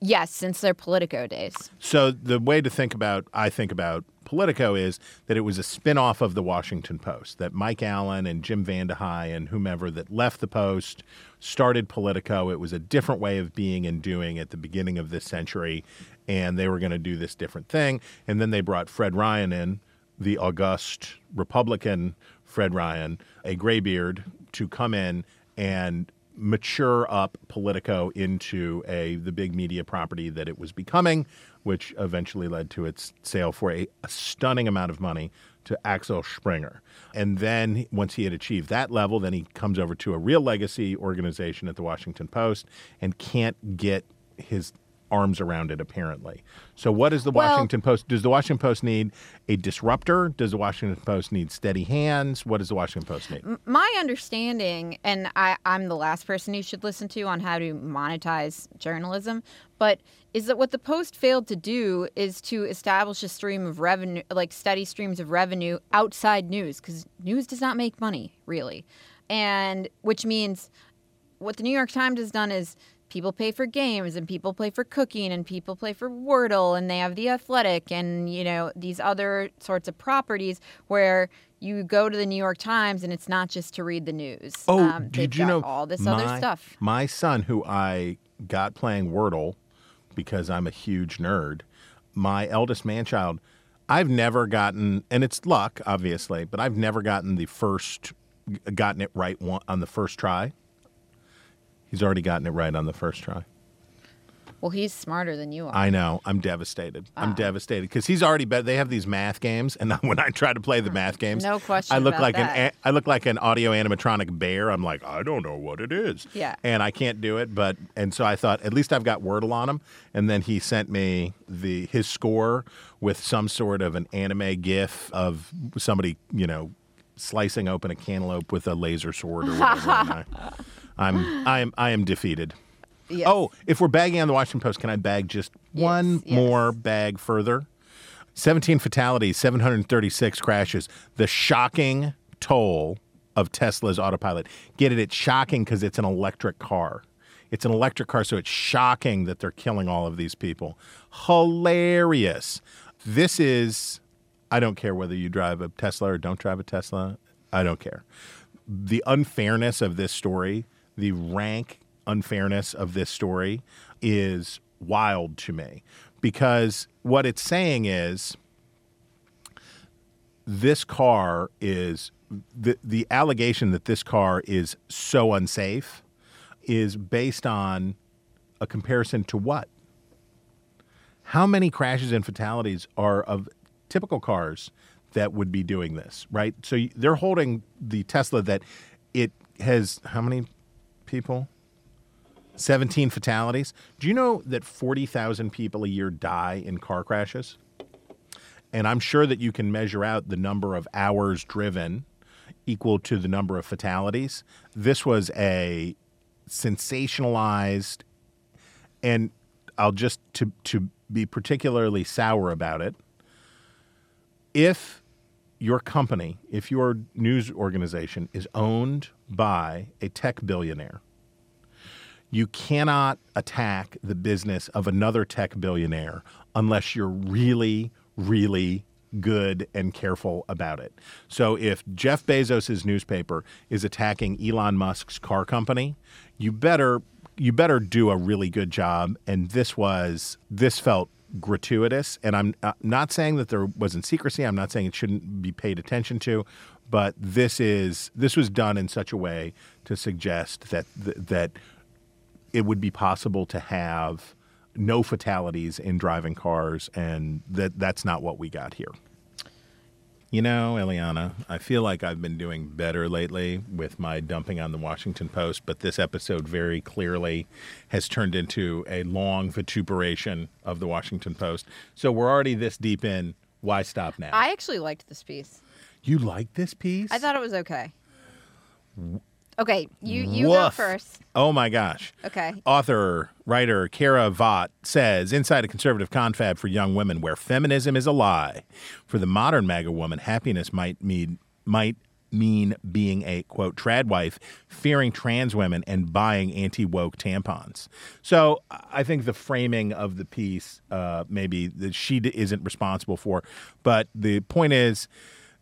Yes, since their Politico days. So the way to think about, I think about Politico is that it was a spinoff of the Washington Post, that Mike Allen and Jim Vandehei and whomever that left the Post started Politico. It was a different way of being and doing at the beginning of this century, and they were going to do this different thing. And then they brought Fred Ryan in, the august Republican Fred Ryan, a graybeard, to come in and mature up Politico into a the big media property that it was becoming, which eventually led to its sale for a, a stunning amount of money to Axel Springer. And then once he had achieved that level, then he comes over to a real legacy organization at the Washington Post and can't get his arms around it, apparently. So what does the well, Washington Post, does the Washington Post need a disruptor? Does the Washington Post need steady hands? What does the Washington Post need? My understanding, and I, I'm the last person you should listen to on how to monetize journalism, but is that what the Post failed to do is to establish a stream of revenue, like steady streams of revenue outside news, because news does not make money, really. And which means what the New York Times has done is people pay for games and people play for cooking and people play for Wordle and they have The Athletic and, you know, these other sorts of properties where you go to the New York Times and it's not just to read the news. Oh, um, did you know all this my, other stuff? My son, who I got playing Wordle because I'm a huge nerd, my eldest man-child, I've never gotten, and it's luck, obviously, but I've never gotten the first, gotten it right one, on the first try. He's already gotten it right on the first try. Well, he's smarter than you are. I know. I'm devastated. Wow. I'm devastated because he's already better. They have these math games, and when I try to play the math games, no question. I look about like that. an I look like an audio animatronic bear. I'm like, I don't know what it is. Yeah. And I can't do it. But and so I thought, at least I've got Wordle on him. And then he sent me the his score with some sort of an anime GIF of somebody, you know, slicing open a cantaloupe with a laser sword or whatever. and I, I'm I am I am defeated. Yes. Oh, if we're bagging on the Washington Post, can I bag just yes, one yes. more bag further? seventeen fatalities, seven hundred thirty-six crashes. The shocking toll of Tesla's autopilot. Get it? It's shocking because it's an electric car. It's an electric car, so it's shocking that they're killing all of these people. Hilarious. This is, I don't care whether you drive a Tesla or don't drive a Tesla. I don't care. The unfairness of this story, the rank unfairness of this story is wild to me because what it's saying is this car is the, the allegation that this car is so unsafe is based on a comparison to what? How many crashes and fatalities are of typical cars that would be doing this, right? So they're holding the Tesla that it has how many people? seventeen fatalities. Do you know that forty thousand people a year die in car crashes? And I'm sure that you can measure out the number of hours driven equal to the number of fatalities. This was a sensationalized, and I'll just, to, to be particularly sour about it, if your company, if your news organization is owned by a tech billionaire, you cannot attack the business of another tech billionaire unless you're really, really good and careful about it. So if Jeff Bezos' newspaper is attacking Elon Musk's car company, you better you better do a really good job. And this was this felt gratuitous. And I'm not saying that there wasn't secrecy. I'm not saying it shouldn't be paid attention to. But this is this was done in such a way to suggest that that. It would be possible to have no fatalities in driving cars, and that that's not what we got here. You know, Eliana, I feel like I've been doing better lately with my dumping on the Washington Post, but this episode very clearly has turned into a long vituperation of the Washington Post. So we're already this deep in. Why stop now? I actually liked this piece. You liked this piece? I thought it was okay. W- Okay, you, you go first. Oh, my gosh. Okay. Author, writer Kara Vaught says, inside a conservative confab for young women where feminism is a lie. For the modern MAGA woman, happiness might mean, might mean being a, quote, trad wife, fearing trans women, and buying anti-woke tampons. So I think the framing of the piece uh, maybe that she isn't responsible for. But the point is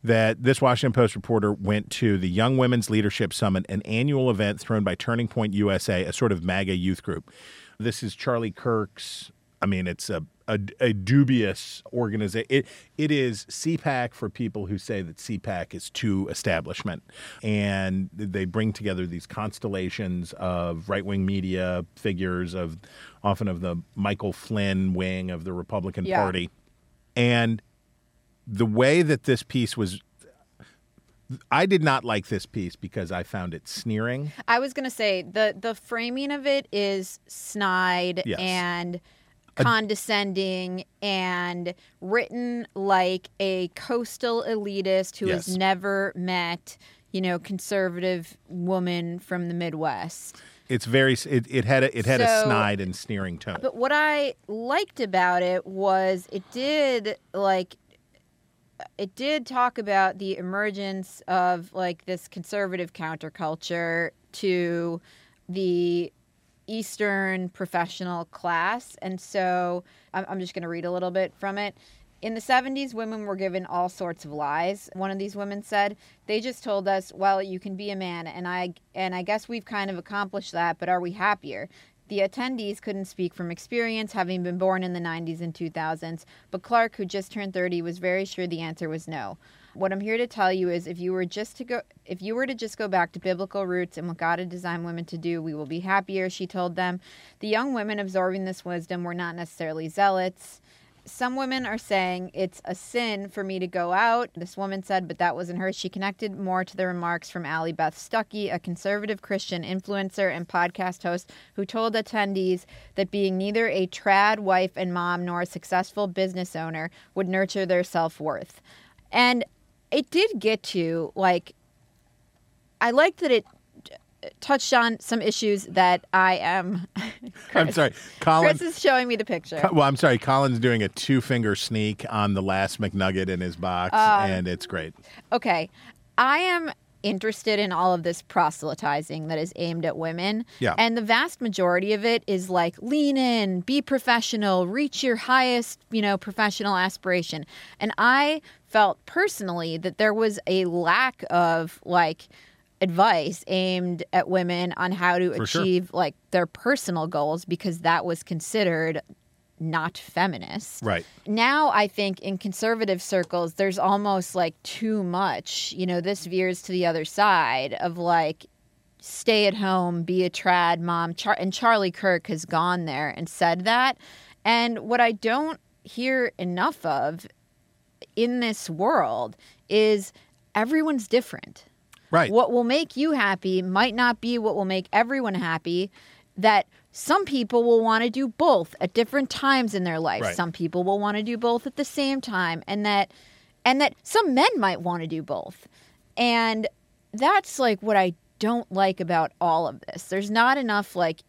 that this Washington Post reporter went to the Young Women's Leadership Summit, an annual event thrown by Turning Point U S A, a sort of MAGA youth group. This is Charlie Kirk's, I mean, it's a a, a dubious organization. It, it is C PAC for people who say that C PAC is too establishment. And they bring together these constellations of right-wing media figures, of often of the Michael Flynn wing of the Republican yeah. Party. And the way that this piece was, I did not like this piece because I found it sneering. I was going to say the the framing of it is snide yes. and condescending and written like a coastal elitist who yes. has never met, you know, conservative woman from the Midwest. It's very it, it had a, it had so, a snide and sneering tone. But what I liked about it was it did like it did talk about the emergence of like this conservative counterculture to the Eastern professional class. And so I'm just going to read a little bit from it. In the seventies, women were given all sorts of lies. One of these women said, they just told us, well, you can be a man. And I and I guess we've kind of accomplished that, but are we happier? The attendees couldn't speak from experience, having been born in the nineties and two thousands. But Clark, who just turned thirty, was very sure the answer was no. What I'm here to tell you is if you were just to go if you were to just go back to biblical roots and what God had designed women to do, we will be happier, she told them. The young women absorbing this wisdom were not necessarily zealots. Some women are saying it's a sin for me to go out, this woman said, but that wasn't her. She connected more to the remarks from Allie Beth Stuckey, a conservative Christian influencer and podcast host who told attendees that being neither a trad wife and mom nor a successful business owner would nurture their self-worth. And it did get to, like, I like that it touched on some issues that I am. Chris, I'm sorry. Colin, Chris is showing me the picture. Well, I'm sorry. Colin's doing a two-finger sneak on the last McNugget in his box, um, and it's great. Okay. I am interested in all of this proselytizing that is aimed at women. Yeah. And the vast majority of it is like, lean in, be professional, reach your highest, you know, professional aspiration. And I felt personally that there was a lack of, like, advice aimed at women on how to For achieve, sure. like, their personal goals because that was considered not feminist. Right. Now I think in conservative circles, there's almost, like, too much. You know, this veers to the other side of, like, stay at home, be a trad mom. Char- and Charlie Kirk has gone there and said that. And what I don't hear enough of in this world is everyone's different. Right. What will make you happy might not be what will make everyone happy. That some people will want to do both at different times in their life. Right. Some people will want to do both at the same time. And that and that some men might want to do both. And that's like what I don't like about all of this. There's not enough like,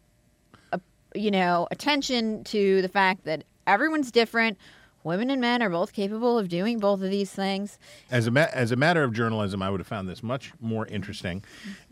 a, you know, attention to the fact that everyone's different. Women and men are both capable of doing both of these things. As a ma- as a matter of journalism, I would have found this much more interesting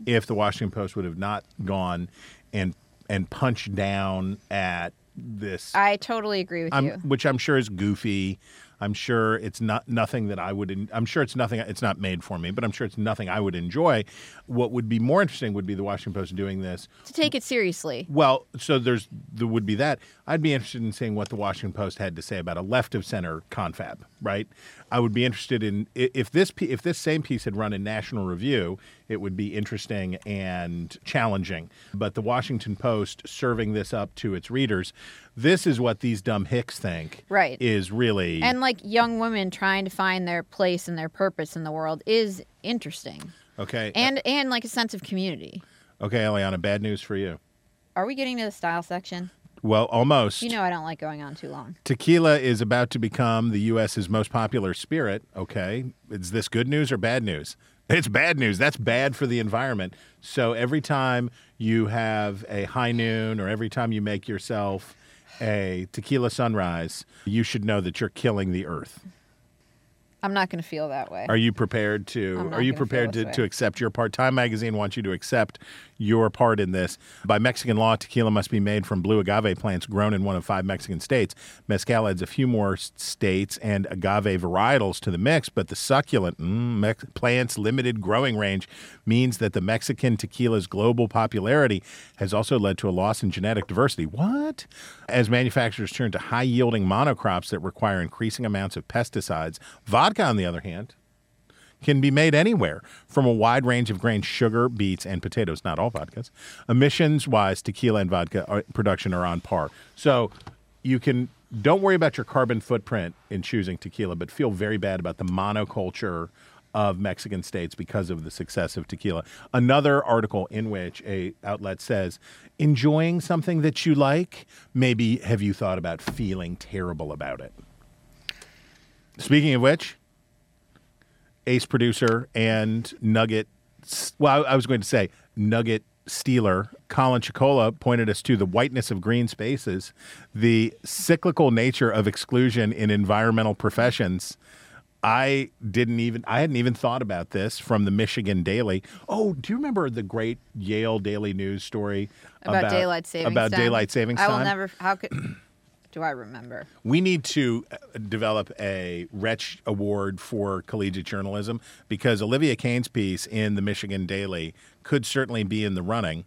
if the Washington Post would have not gone and and punched down at this. I totally agree with I'm, you. Which I'm sure is goofy. I'm sure it's not nothing that I would. En- I'm sure it's nothing. It's not made for me, but I'm sure it's nothing I would enjoy. What would be more interesting would be the Washington Post doing this to take it seriously. Well, so there's there would be that. I'd be interested in seeing what the Washington Post had to say about a left of center confab. Right. I would be interested in if this if this same piece had run in National Review, it would be interesting and challenging. But the Washington Post serving this up to its readers, this is what these dumb hicks think. Right. Is really and like young women trying to find their place and their purpose in the world is interesting. Okay. And uh, and like a sense of community. Okay, Eliana, bad news for you. Are we getting to the style section? Well, almost. You know I don't like going on too long. Tequila is about to become the U S's most popular spirit. Okay. Is this good news or bad news? It's bad news. That's bad for the environment. So every time you have a high noon or every time you make yourself a tequila sunrise, you should know that you're killing the earth. I'm not going to feel that way. Are you prepared to Are you prepared to, to accept your part? Time magazine wants you to accept your part in this. By Mexican law, tequila must be made from blue agave plants grown in one of five Mexican states. Mezcal adds a few more states and agave varietals to the mix, but the succulent mm, Mex- plant's limited growing range means that the Mexican tequila's global popularity has also led to a loss in genetic diversity. What? As manufacturers turn to high-yielding monocrops that require increasing amounts of pesticides, vodka on the other hand, can be made anywhere from a wide range of grains, sugar, beets, and potatoes. Not all vodkas. Emissions-wise, tequila and vodka are, production are on par. So you can don't worry about your carbon footprint in choosing tequila, but feel very bad about the monoculture of Mexican states because of the success of tequila. Another article in which a outlet says, enjoying something that you like, maybe have you thought about feeling terrible about it? Speaking of which, ace producer and nugget, well, I was going to say nugget stealer, Colin Cicola, pointed us to the whiteness of green spaces, the cyclical nature of exclusion in environmental professions. I didn't even, I hadn't even thought about this from the Michigan Daily. Oh, do you remember the great Yale Daily News story about, about daylight savings about time? daylight savings time? I will never. How could do I remember? We need to develop a Wretch Award for collegiate journalism, because Olivia Cain's piece in the Michigan Daily could certainly be in the running,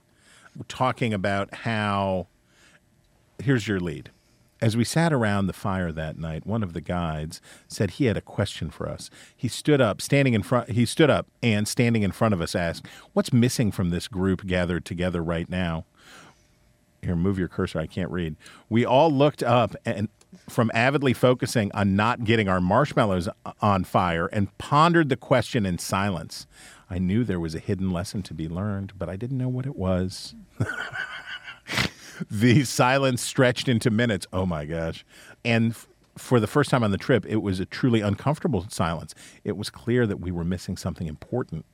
talking about how. Here's your lead. As we sat around the fire that night, one of the guides said he had a question for us. He stood up, standing in front. He stood up and standing in front of us, asked, "What's missing from this group gathered together right now?" Here, move your cursor. I can't read. We all looked up and from avidly focusing on not getting our marshmallows on fire and pondered the question in silence. I knew there was a hidden lesson to be learned, but I didn't know what it was. The silence stretched into minutes. Oh, my gosh. And f- for the first time on the trip, it was a truly uncomfortable silence. It was clear that we were missing something important.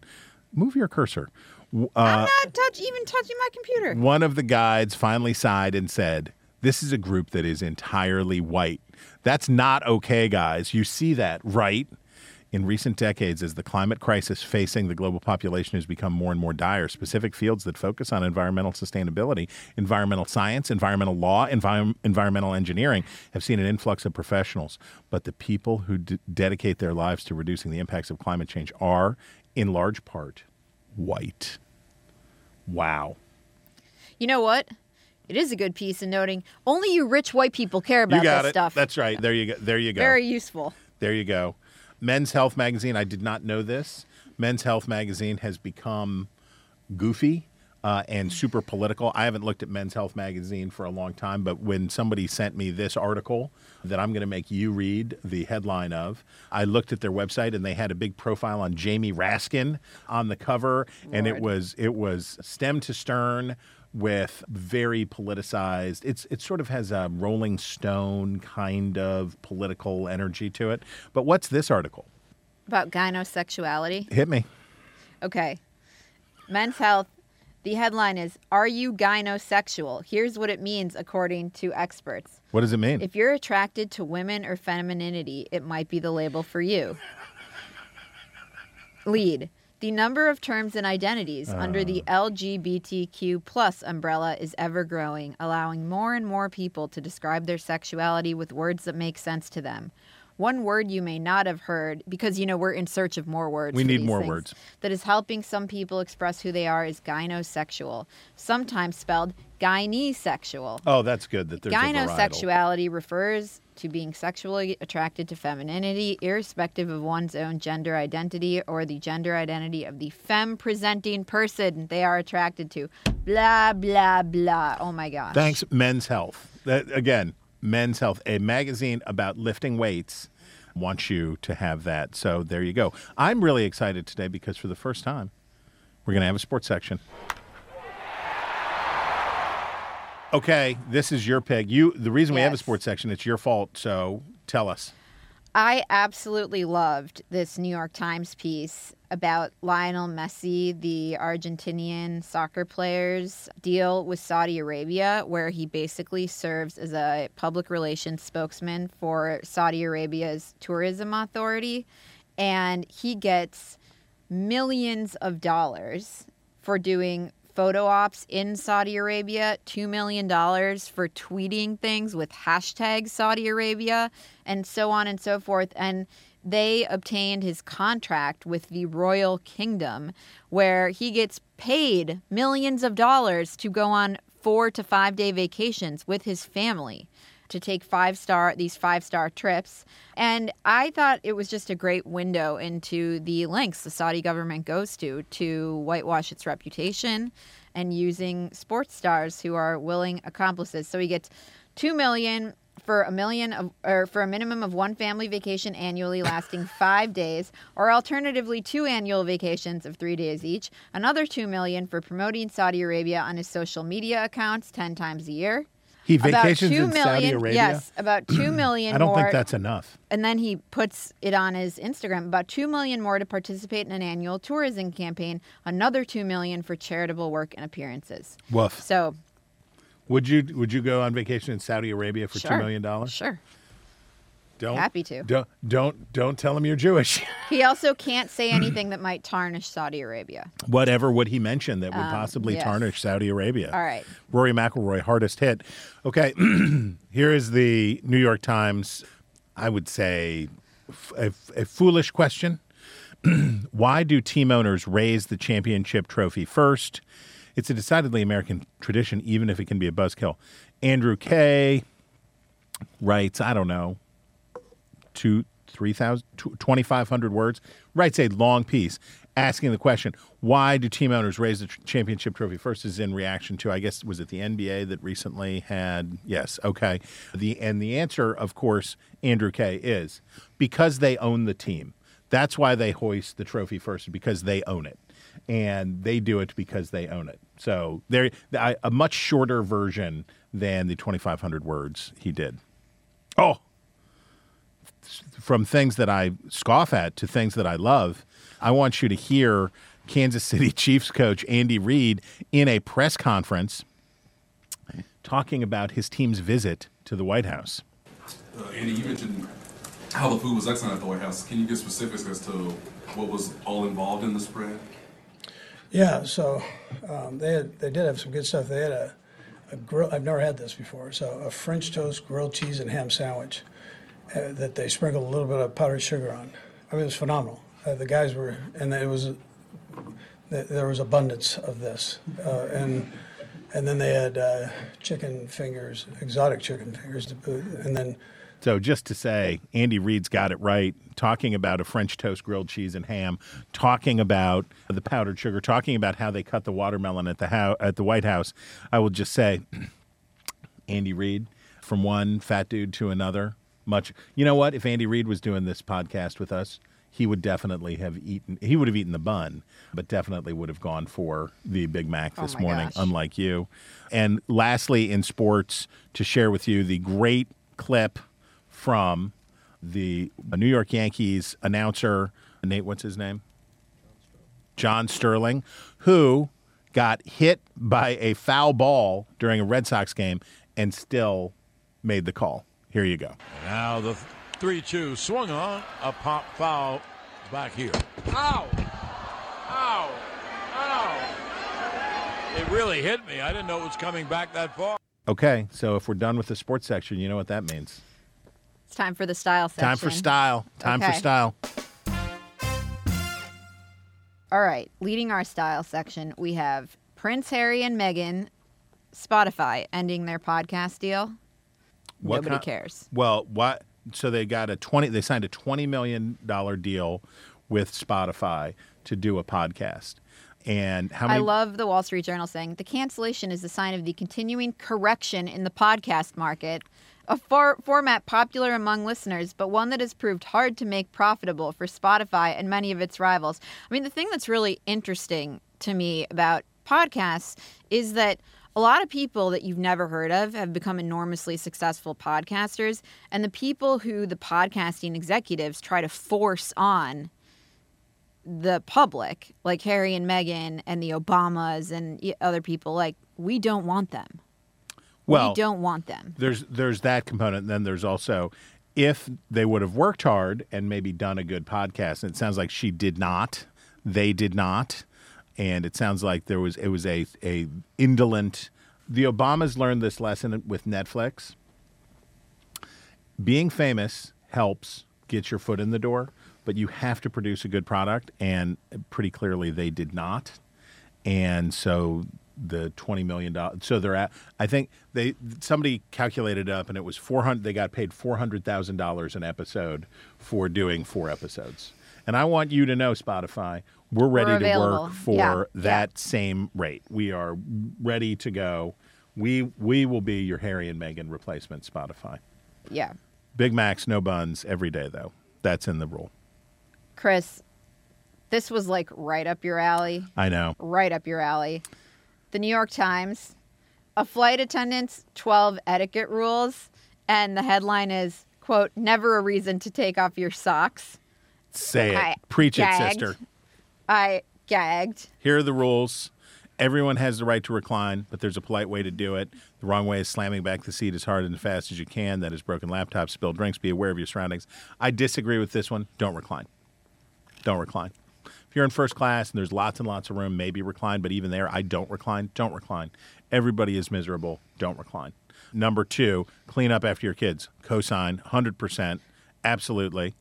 Move your cursor. Uh, I'm not touch- even touching my computer. One of the guides finally sighed and said, "This is a group that is entirely white. That's not okay, guys. You see that, right?" In recent decades, as the climate crisis facing the global population has become more and more dire, specific fields that focus on environmental sustainability, environmental science, environmental law, envi- environmental engineering have seen an influx of professionals. But the people who d- dedicate their lives to reducing the impacts of climate change are, in large part, white. Wow. You know what? It is a good piece in noting only you rich white people care about you got this it. stuff. That's right. There you go. There you go. Very useful. There you go. Men's Health magazine, I did not know this. Men's Health magazine has become goofy uh, and super political. I haven't looked at Men's Health magazine for a long time, but when somebody sent me this article that I'm going to make you read the headline of, I looked at their website and they had a big profile on Jamie Raskin on the cover, Lord. and it was it was stem to stern with very politicized, it's it sort of has a Rolling Stone kind of political energy to it. But what's this article? About gynosexuality? Hit me. Okay. Men's Health, the headline is, "Are you gynosexual? Here's what it means according to experts." What does it mean? "If you're attracted to women or femininity, it might be the label for you." Lead. "The number of terms and identities uh. under the L G B T Q plus umbrella is ever-growing, allowing more and more people to describe their sexuality with words that make sense to them. One word you may not have heard," because, you know, we're in search of more words. We need more things, words. "That is helping some people express who they are is gynosexual, sometimes spelled gynesexual." Oh, that's good that there's gynosexuality a refers to being sexually attracted to femininity, irrespective of one's own gender identity or the gender identity of the femme-presenting person they are attracted to. Blah, blah, blah. Oh, my gosh. Thanks, Men's Health. That, again, Men's Health, a magazine about lifting weights, wants you to have that. So there you go. I'm really excited today because for the first time, we're going to have a sports section. Okay, this is your peg. You, the reason we yes. have a sports section, it's your fault, so tell us. I absolutely loved this New York Times piece about Lionel Messi, the Argentinian soccer player's deal with Saudi Arabia, where he basically serves as a public relations spokesman for Saudi Arabia's tourism authority, and he gets millions of dollars for doing photo ops in Saudi Arabia, two million dollars for tweeting things with hashtag Saudi Arabia, and so on and so forth. And they obtained his contract with the Royal Kingdom, where he gets paid millions of dollars to go on four to five day vacations with his family, to take five star these five star trips. And I thought it was just a great window into the lengths the Saudi government goes to to whitewash its reputation and using sports stars who are willing accomplices. So he gets two million for a million of, or for a minimum of one family vacation annually lasting five days, or alternatively two annual vacations of three days each. Another two million for promoting Saudi Arabia on his social media accounts ten times a year. He vacations in Saudi Arabia? Yes, about two million. I don't more, think that's enough. And then he puts it on his Instagram. About two million more to participate in an annual tourism campaign. Another two million for charitable work and appearances. Woof. So, would you would you go on vacation in Saudi Arabia for sure. two million dollars? Sure. Don't happy to. Don't don't don't tell him you're Jewish. He also can't say anything that might tarnish Saudi Arabia. Whatever would he mention that would um, possibly yes. tarnish Saudi Arabia? All right. Rory McIlroy, hardest hit. Okay, here is the New York Times. I would say a, a foolish question. Why do team owners raise the championship trophy first? It's a decidedly American tradition, even if it can be a buzzkill. Andrew Kay writes, I don't know, two, three thousand, twenty-five hundred words, writes a long piece asking the question, why do team owners raise the tr- championship trophy first? Is in reaction to, I guess, was it the N B A that recently had, yes, okay. The and the answer, of course, Andrew Kay, is because they own the team. That's why they hoist the trophy first, because they own it. And they do it because they own it. So they're a much shorter version than the twenty-five hundred words he did. Oh, from things that I scoff at to things that I love, I want you to hear Kansas City Chiefs coach Andy Reid in a press conference talking about his team's visit to the White House. Uh, Andy, you mentioned how the food was excellent at the White House. Can you give specifics as to what was all involved in the spread? Yeah, so um, they had, they did have some good stuff. They had a, a grill, I've never had this before, so a French toast, grilled cheese, and ham sandwich uh, that they sprinkled a little bit of powdered sugar on. I mean, it was phenomenal. Uh, the guys were, and it was, there was abundance of this. Uh, and and then they had uh, chicken fingers, exotic chicken fingers to boot, and then... So just to say, Andy Reid's got it right, talking about a French toast, grilled cheese, and ham, talking about the powdered sugar, talking about how they cut the watermelon at the ho- at the White House. I will just say, Andy Reid, from one fat dude to another, much. You know what? If Andy Reid was doing this podcast with us, he would definitely have eaten, he would have eaten the bun, but definitely would have gone for the Big Mac this oh my morning, gosh. Unlike you. And lastly, in sports, to share with you the great clip from the New York Yankees announcer, Nate, what's his name? John Sterling, who got hit by a foul ball during a Red Sox game and still made the call. Here you go. Now the three two swung on, a pop foul back here. Ow! Ow! Ow! It really hit me. I didn't know it was coming back that far. Okay, so if we're done with the sports section, you know what that means. It's time for the style section. Time for style. Time okay. for style. All right. Leading our style section, we have Prince Harry and Meghan, Spotify, ending their podcast deal. What Nobody con- cares. Well, what? So they got a twenty. They signed a twenty million dollars deal with Spotify to do a podcast. And how many... I love the Wall Street Journal saying, the cancellation is a sign of the continuing correction in the podcast market. A for- format popular among listeners, but one that has proved hard to make profitable for Spotify and many of its rivals. I mean, the thing that's really interesting to me about podcasts is that a lot of people that you've never heard of have become enormously successful podcasters, and the people who the podcasting executives try to force on the public, like Harry and Meghan and the Obamas and other people, like, we don't want them. Well, we don't want them. There's there's that component. And then there's also, if they would have worked hard and maybe done a good podcast, and it sounds like she did not, they did not, and it sounds like there was it was a, a indolent. The Obamas learned this lesson with Netflix. Being famous helps get your foot in the door, but you have to produce a good product, and pretty clearly they did not, and so. The twenty million dollars. So they're at, I think they, somebody calculated up and it was four hundred, they got paid four hundred thousand dollars an episode for doing four episodes. And I want you to know, Spotify, we're ready we're to work for yeah. that yeah. same rate. We are ready to go. We, we will be your Harry and Meghan replacement, Spotify. Yeah. Big Macs, no buns every day, though. That's in the rule. Chris, this was like right up your alley. I know. Right up your alley. The New York Times, a flight attendant's twelve etiquette rules. And the headline is, quote, never a reason to take off your socks. Say I it. Preach gagged. it, sister. I gagged. Here are the rules. Everyone has the right to recline, but there's a polite way to do it. The wrong way is slamming back the seat as hard and fast as you can. That is broken laptops, spilled drinks. Be aware of your surroundings. I disagree with this one. Don't recline. Don't recline. If you're in first class and there's lots and lots of room, maybe recline. But even there, I don't recline. Don't recline. Everybody is miserable. Don't recline. Number two, clean up after your kids. Cosign, one hundred percent. Absolutely.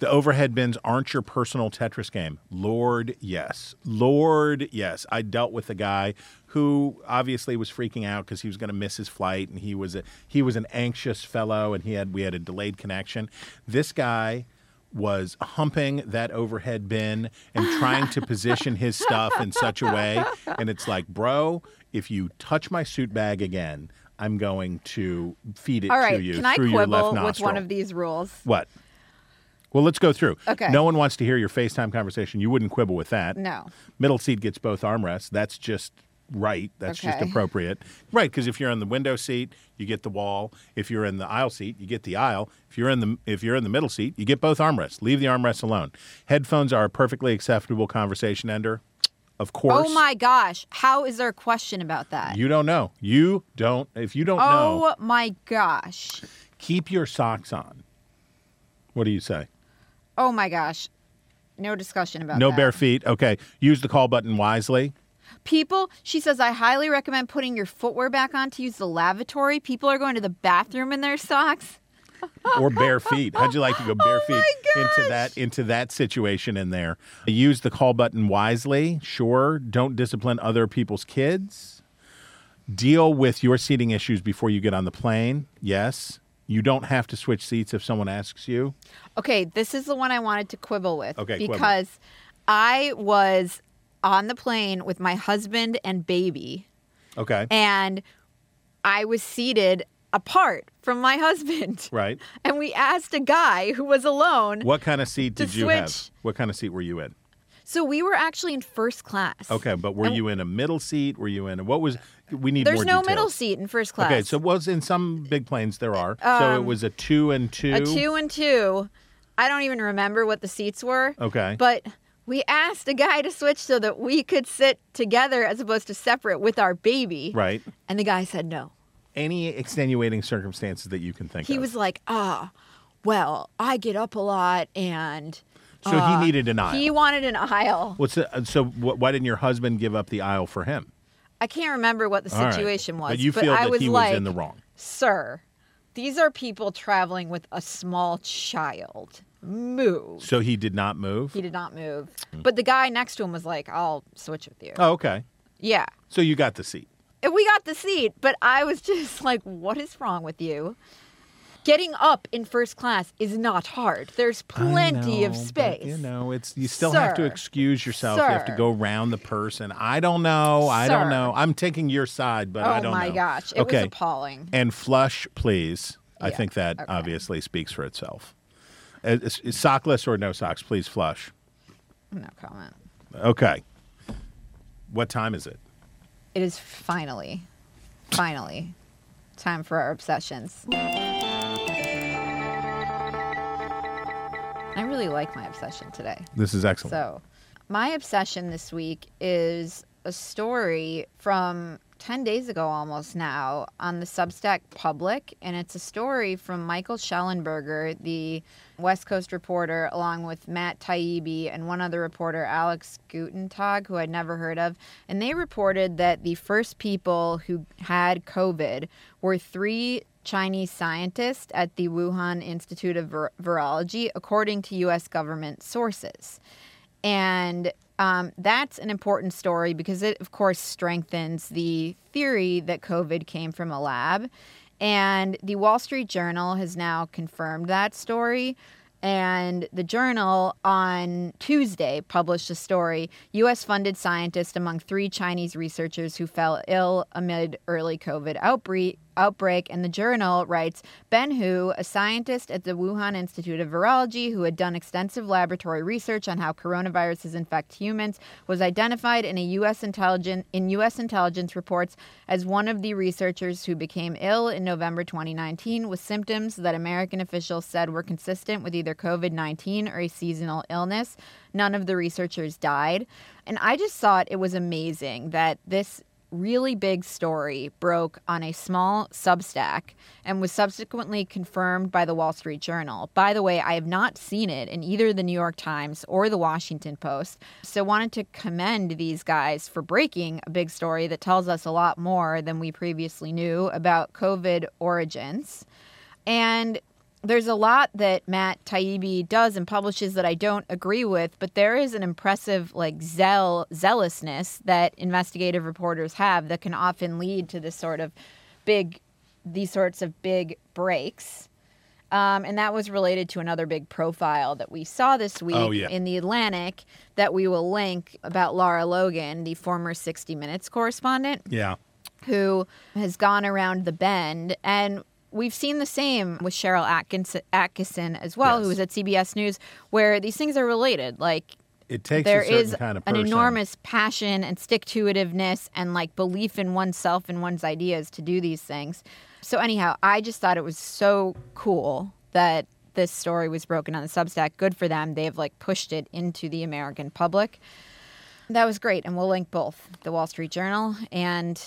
The overhead bins aren't your personal Tetris game. Lord, yes. Lord, yes. I dealt with a guy who obviously was freaking out because he was going to miss his flight, and he was a, he was an anxious fellow, and he had we had a delayed connection. This guy was humping that overhead bin and trying to position his stuff in such a way. And it's like, bro, if you touch my suit bag again, I'm going to feed it All right, to you through your left nostril. All right, can I quibble with one of these rules? What? Well, let's go through. Okay. No one wants to hear your FaceTime conversation. You wouldn't quibble with that. No. Middle seat gets both armrests. That's just right. That's okay. Just appropriate. Right, because if you're on the window seat, you get the wall. If you're in the aisle seat, you get the aisle. If you're in the if you're in the middle seat, you get both armrests. Leave the armrests alone. Headphones are a perfectly acceptable conversation ender. Of course. Oh, my gosh. How is there a question about that? You don't know. You don't. If you don't oh know. Oh, my gosh. Keep your socks on. What do you say? Oh, my gosh. No discussion about no that. No bare feet. Okay. Use the call button wisely. People, she says, I highly recommend putting your footwear back on to use the lavatory. People are going to the bathroom in their socks. Or bare feet. How'd you like to go bare oh feet into that into that situation in there? Use the call button wisely. Sure. Don't discipline other people's kids. Deal with your seating issues before you get on the plane. Yes. You don't have to switch seats if someone asks you. Okay, this is the one I wanted to quibble with. Okay, because quibble. I was on the plane with my husband and baby. Okay. And I was seated apart from my husband. Right. And we asked a guy who was alone. What kind of seat did you switch. have? What kind of seat were you in? So we were actually in first class. Okay, but were and you in a middle seat? Were you in a, what was, we need there's more There's no details. Middle seat in first class. Okay, so was in some big planes there are. Um, so it was a two and two. A two and two. I don't even remember what the seats were. Okay. But we asked a guy to switch so that we could sit together as opposed to separate with our baby. Right. And the guy said no. Any extenuating circumstances that you can think he of? He was like, ah, oh, well, I get up a lot and... So uh, he needed an aisle. He wanted an aisle. What's the, so wh- why didn't your husband give up the aisle for him? I can't remember what the situation All right. was. But you but feel I that was he like, was in the wrong. Sir, these are people traveling with a small child. Move. So he did not move? He did not move. Mm-hmm. But the guy next to him was like, I'll switch with you. Oh, okay. Yeah. So you got the seat. We got the seat, but I was just like, what is wrong with you? Getting up in first class is not hard. There's plenty know, of space. But, you know, it's you still sir, have to excuse yourself. Sir. You have to go around the person. I don't know. Sir. I don't know. I'm taking your side, but oh I don't know. Oh, my gosh. It okay. was appalling. And flush, please. Yeah. I think that okay. obviously speaks for itself. Is, is sockless or no socks, please flush. No comment. Okay. What time is it? It is finally, finally time for our obsessions. I really like my obsession today. This is excellent. So, my obsession this week is a story from ten days ago almost now on the Substack Public, and it's a story from Michael Schellenberger, the West Coast reporter, along with Matt Taibbi and one other reporter, Alex Gutentag, who I'd never heard of. And they reported that the first people who had COVID were three Chinese scientist at the Wuhan Institute of Vir- Virology, according to U S government sources. And um, that's an important story because it, of course, strengthens the theory that COVID came from a lab. And the Wall Street Journal has now confirmed that story. And the Journal on Tuesday published a story, U S-funded scientist among three Chinese researchers who fell ill amid early COVID outbreak. outbreak, and the Journal writes, Ben Hu, a scientist at the Wuhan Institute of Virology who had done extensive laboratory research on how coronaviruses infect humans, was identified in a U S intelligence in U S intelligence reports as one of the researchers who became ill in November twenty nineteen with symptoms that American officials said were consistent with either COVID nineteen or a seasonal illness. None of the researchers died. And I just thought it was amazing that this really big story broke on a small Substack and was subsequently confirmed by the Wall Street Journal. By the way, I have not seen it in either the New York Times or the Washington Post, so wanted to commend these guys for breaking a big story that tells us a lot more than we previously knew about COVID origins. And there's a lot that Matt Taibbi does and publishes that I don't agree with, but there is an impressive like zeal, zealousness that investigative reporters have that can often lead to this sort of big, these sorts of big breaks. Um, and that was related to another big profile that we saw this week oh, yeah. in The Atlantic that we will link about Lara Logan, the former sixty minutes correspondent, yeah, who has gone around the bend. And we've seen the same with Cheryl Atkinson, Atkinson as well, yes. who was at C B S News, where these things are related. Like, it takes there a certain is kind of person. An enormous passion and stick-to-itiveness and like belief in oneself and one's ideas to do these things. So anyhow, I just thought it was so cool that this story was broken on the Substack. Good for them. They've like pushed it into the American public. That was great, and we'll link both the Wall Street Journal and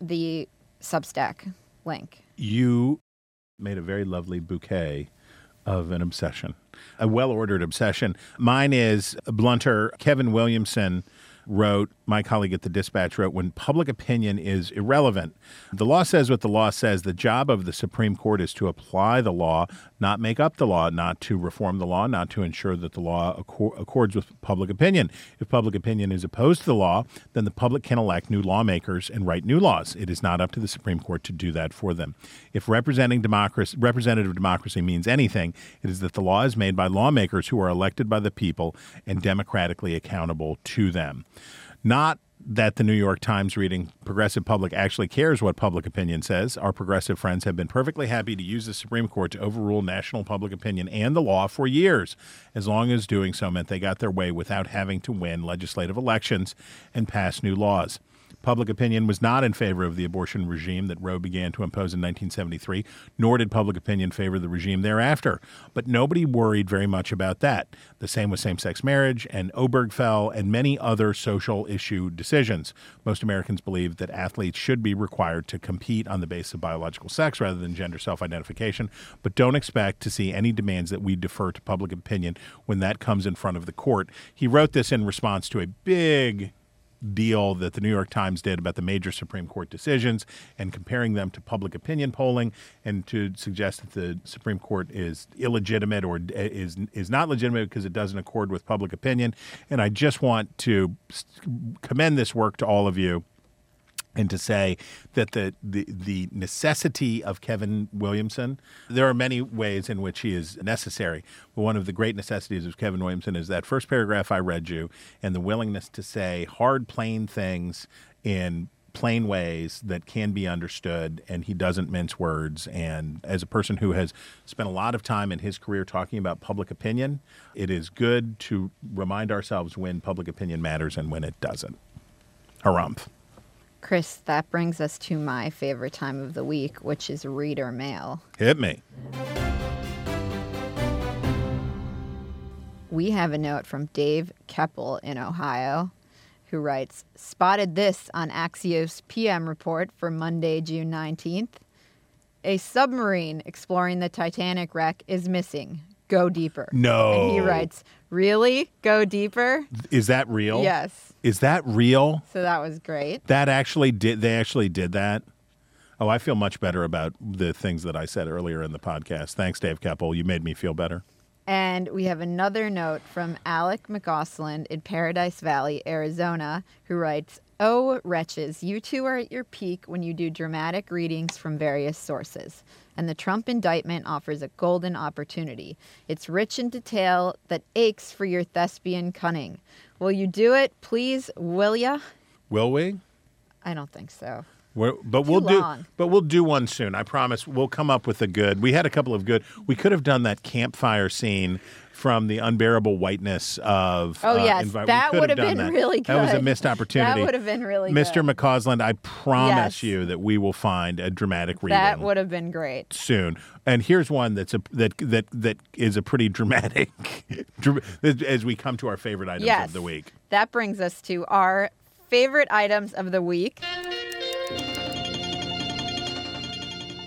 the Substack link. You made a very lovely bouquet of an obsession, a well-ordered obsession. Mine is blunter. Kevin Williamson wrote, my colleague at the Dispatch wrote, when public opinion is irrelevant, the law says what the law says. The job of the Supreme Court is to apply the law, not make up the law, not to reform the law, not to ensure that the law accord- accords with public opinion. If public opinion is opposed to the law, then the public can elect new lawmakers and write new laws. It is not up to the Supreme Court to do that for them. If representing democracy, representative democracy means anything, it is that the law is made by lawmakers who are elected by the people and democratically accountable to them. Not that the New York Times reading progressive public actually cares what public opinion says. Our progressive friends have been perfectly happy to use the Supreme Court to overrule national public opinion and the law for years, as long as doing so meant they got their way without having to win legislative elections and pass new laws. Public opinion was not in favor of the abortion regime that Roe began to impose in nineteen seventy-three, nor did public opinion favor the regime thereafter. But nobody worried very much about that. The same with same-sex marriage and Obergefell and many other social issue decisions. Most Americans believe that athletes should be required to compete on the basis of biological sex rather than gender self-identification, but don't expect to see any demands that we defer to public opinion when that comes in front of the court. He wrote this in response to a big deal that the New York Times did about the major Supreme Court decisions and comparing them to public opinion polling, and to suggest that the Supreme Court is illegitimate or is is not legitimate because it doesn't accord with public opinion. And I just want to commend this work to all of you and to say that the, the the necessity of Kevin Williamson, there are many ways in which he is necessary, but one of the great necessities of Kevin Williamson is that first paragraph I read you and the willingness to say hard, plain things in plain ways that can be understood, and he doesn't mince words. And as a person who has spent a lot of time in his career talking about public opinion, it is good to remind ourselves when public opinion matters and when it doesn't. Harumph. Chris, that brings us to my favorite time of the week, which is reader mail. Hit me. We have a note from Dave Keppel in Ohio, who writes, "Spotted this on Axios P M report for Monday, June nineteenth. A submarine exploring the Titanic wreck is missing. Go deeper." No. And he writes, "Really? Go deeper?" Is that real? Yes. Is that real? So that was great. That actually did. They actually did that. Oh, I feel much better about the things that I said earlier in the podcast. Thanks, Dave Keppel. You made me feel better. And we have another note from Alec McAusland in Paradise Valley, Arizona, who writes, "Oh, wretches, you two are at your peak when you do dramatic readings from various sources. And the Trump indictment offers a golden opportunity. It's rich in detail that aches for your thespian cunning. Will you do it, please? Will ya?" Will we? I don't think so. We're, but Too we'll long. do, but we'll do one soon. I promise. We'll come up with a good. We had a couple of good. We could have done that campfire scene from the unbearable whiteness of. Oh uh, yes, invi- that would have been that. really good. That was a missed opportunity. That would have been really Mister good. Mister McCausland, I promise yes. you that we will find a dramatic reading. That would have been great soon. And here's one that's a that that that is a pretty dramatic. As we come to our favorite items yes. of the week, that brings us to our favorite items of the week.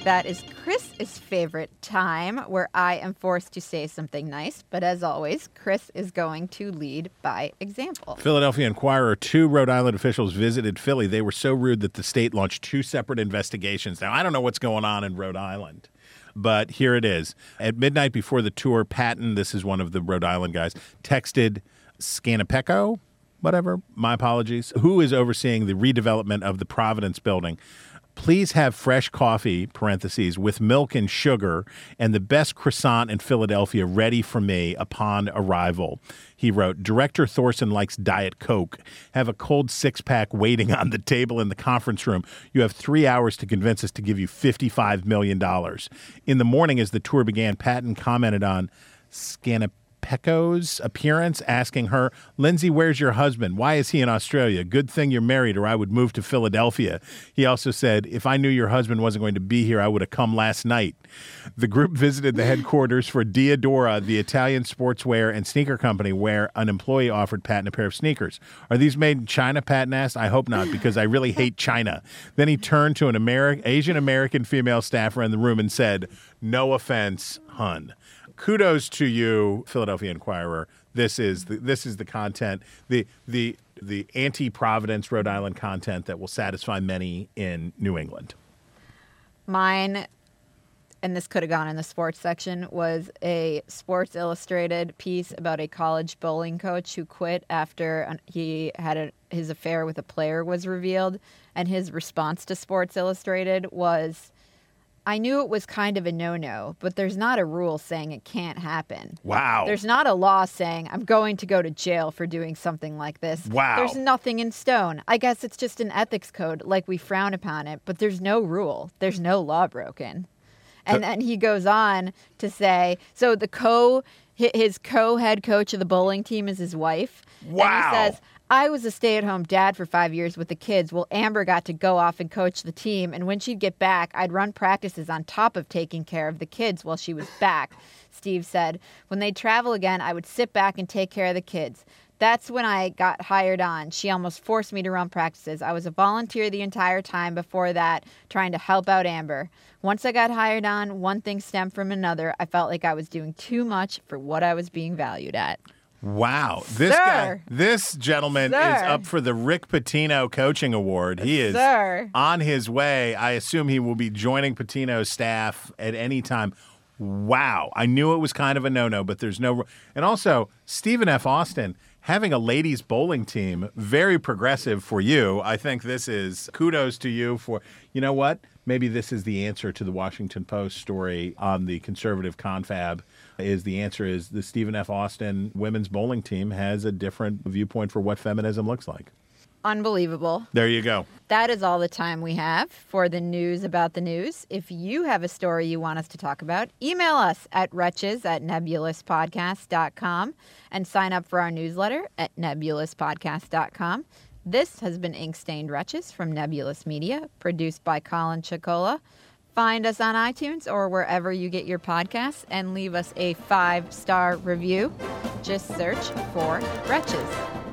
That is Chris's favorite time, where I am forced to say something nice. But as always, Chris is going to lead by example. Philadelphia Inquirer, two Rhode Island officials visited Philly. They were so rude that the state launched two separate investigations. Now, I don't know what's going on in Rhode Island, but here it is. At midnight before the tour, Patton, this is one of the Rhode Island guys, texted Scanapeco, whatever, my apologies, who is overseeing the redevelopment of the Providence building. Please have fresh coffee, parentheses, with milk and sugar, and the best croissant in Philadelphia ready for me upon arrival. He wrote, Director Thorson likes Diet Coke. Have a cold six-pack waiting on the table in the conference room. You have three hours to convince us to give you fifty-five million dollars. In the morning as the tour began, Patton commented on Scanapeco. Pecco's appearance, asking her, Lindsay, where's your husband? Why is he in Australia? Good thing you're married or I would move to Philadelphia. He also said, if I knew your husband wasn't going to be here, I would have come last night. The group visited the headquarters for Diadora, the Italian sportswear and sneaker company, where an employee offered Patton a pair of sneakers. Are these made in China? Patton asked. I hope not, because I really hate China. Then he turned to an Ameri- Asian-American female staffer in the room and said, no offense, hun. Kudos to you, Philadelphia Inquirer. This is the, this is the content, the the the anti-Providence, Rhode Island content that will satisfy many in New England. Mine, and this could have gone in the sports section, was a Sports Illustrated piece about a college bowling coach who quit after he had a, his affair with a player was revealed, and his response to Sports Illustrated was, I knew it was kind of a no-no, but there's not a rule saying it can't happen. Wow. There's not a law saying I'm going to go to jail for doing something like this. Wow. There's nothing in stone. I guess it's just an ethics code, like we frown upon it, but there's no rule. There's no law broken. And then he goes on to say, so the co his co-head coach of the bowling team is his wife. Wow. And he says, I was a stay-at-home dad for five years with the kids. Well, Amber got to go off and coach the team, and when she'd get back, I'd run practices on top of taking care of the kids while she was back, Steve said. When they'd travel again, I would sit back and take care of the kids. That's when I got hired on. She almost forced me to run practices. I was a volunteer the entire time before that, trying to help out Amber. Once I got hired on, one thing stemmed from another. I felt like I was doing too much for what I was being valued at. Wow. This Sir. guy, this gentleman Sir. is up for the Rick Pitino Coaching Award. He is Sir. on his way. I assume he will be joining Pitino's staff at any time. Wow. I knew it was kind of a no-no, but there's no... And also, Stephen F. Austin, having a ladies bowling team, very progressive for you. I think this is kudos to you for... You know what? Maybe this is the answer to the Washington Post story on the conservative confab. Is the answer is the Stephen F. Austin women's bowling team has a different viewpoint for what feminism looks like. Unbelievable. There you go. That is all the time we have for the news about the news. If you have a story you want us to talk about, email us at wretches at nebulous podcast dot com and sign up for our newsletter at nebulous podcast dot com. This has been Ink Stained Wretches from Nebulous Media, produced by Colin Cicola. Find us on iTunes or wherever you get your podcasts and leave us a five-star review. Just search for Wretches.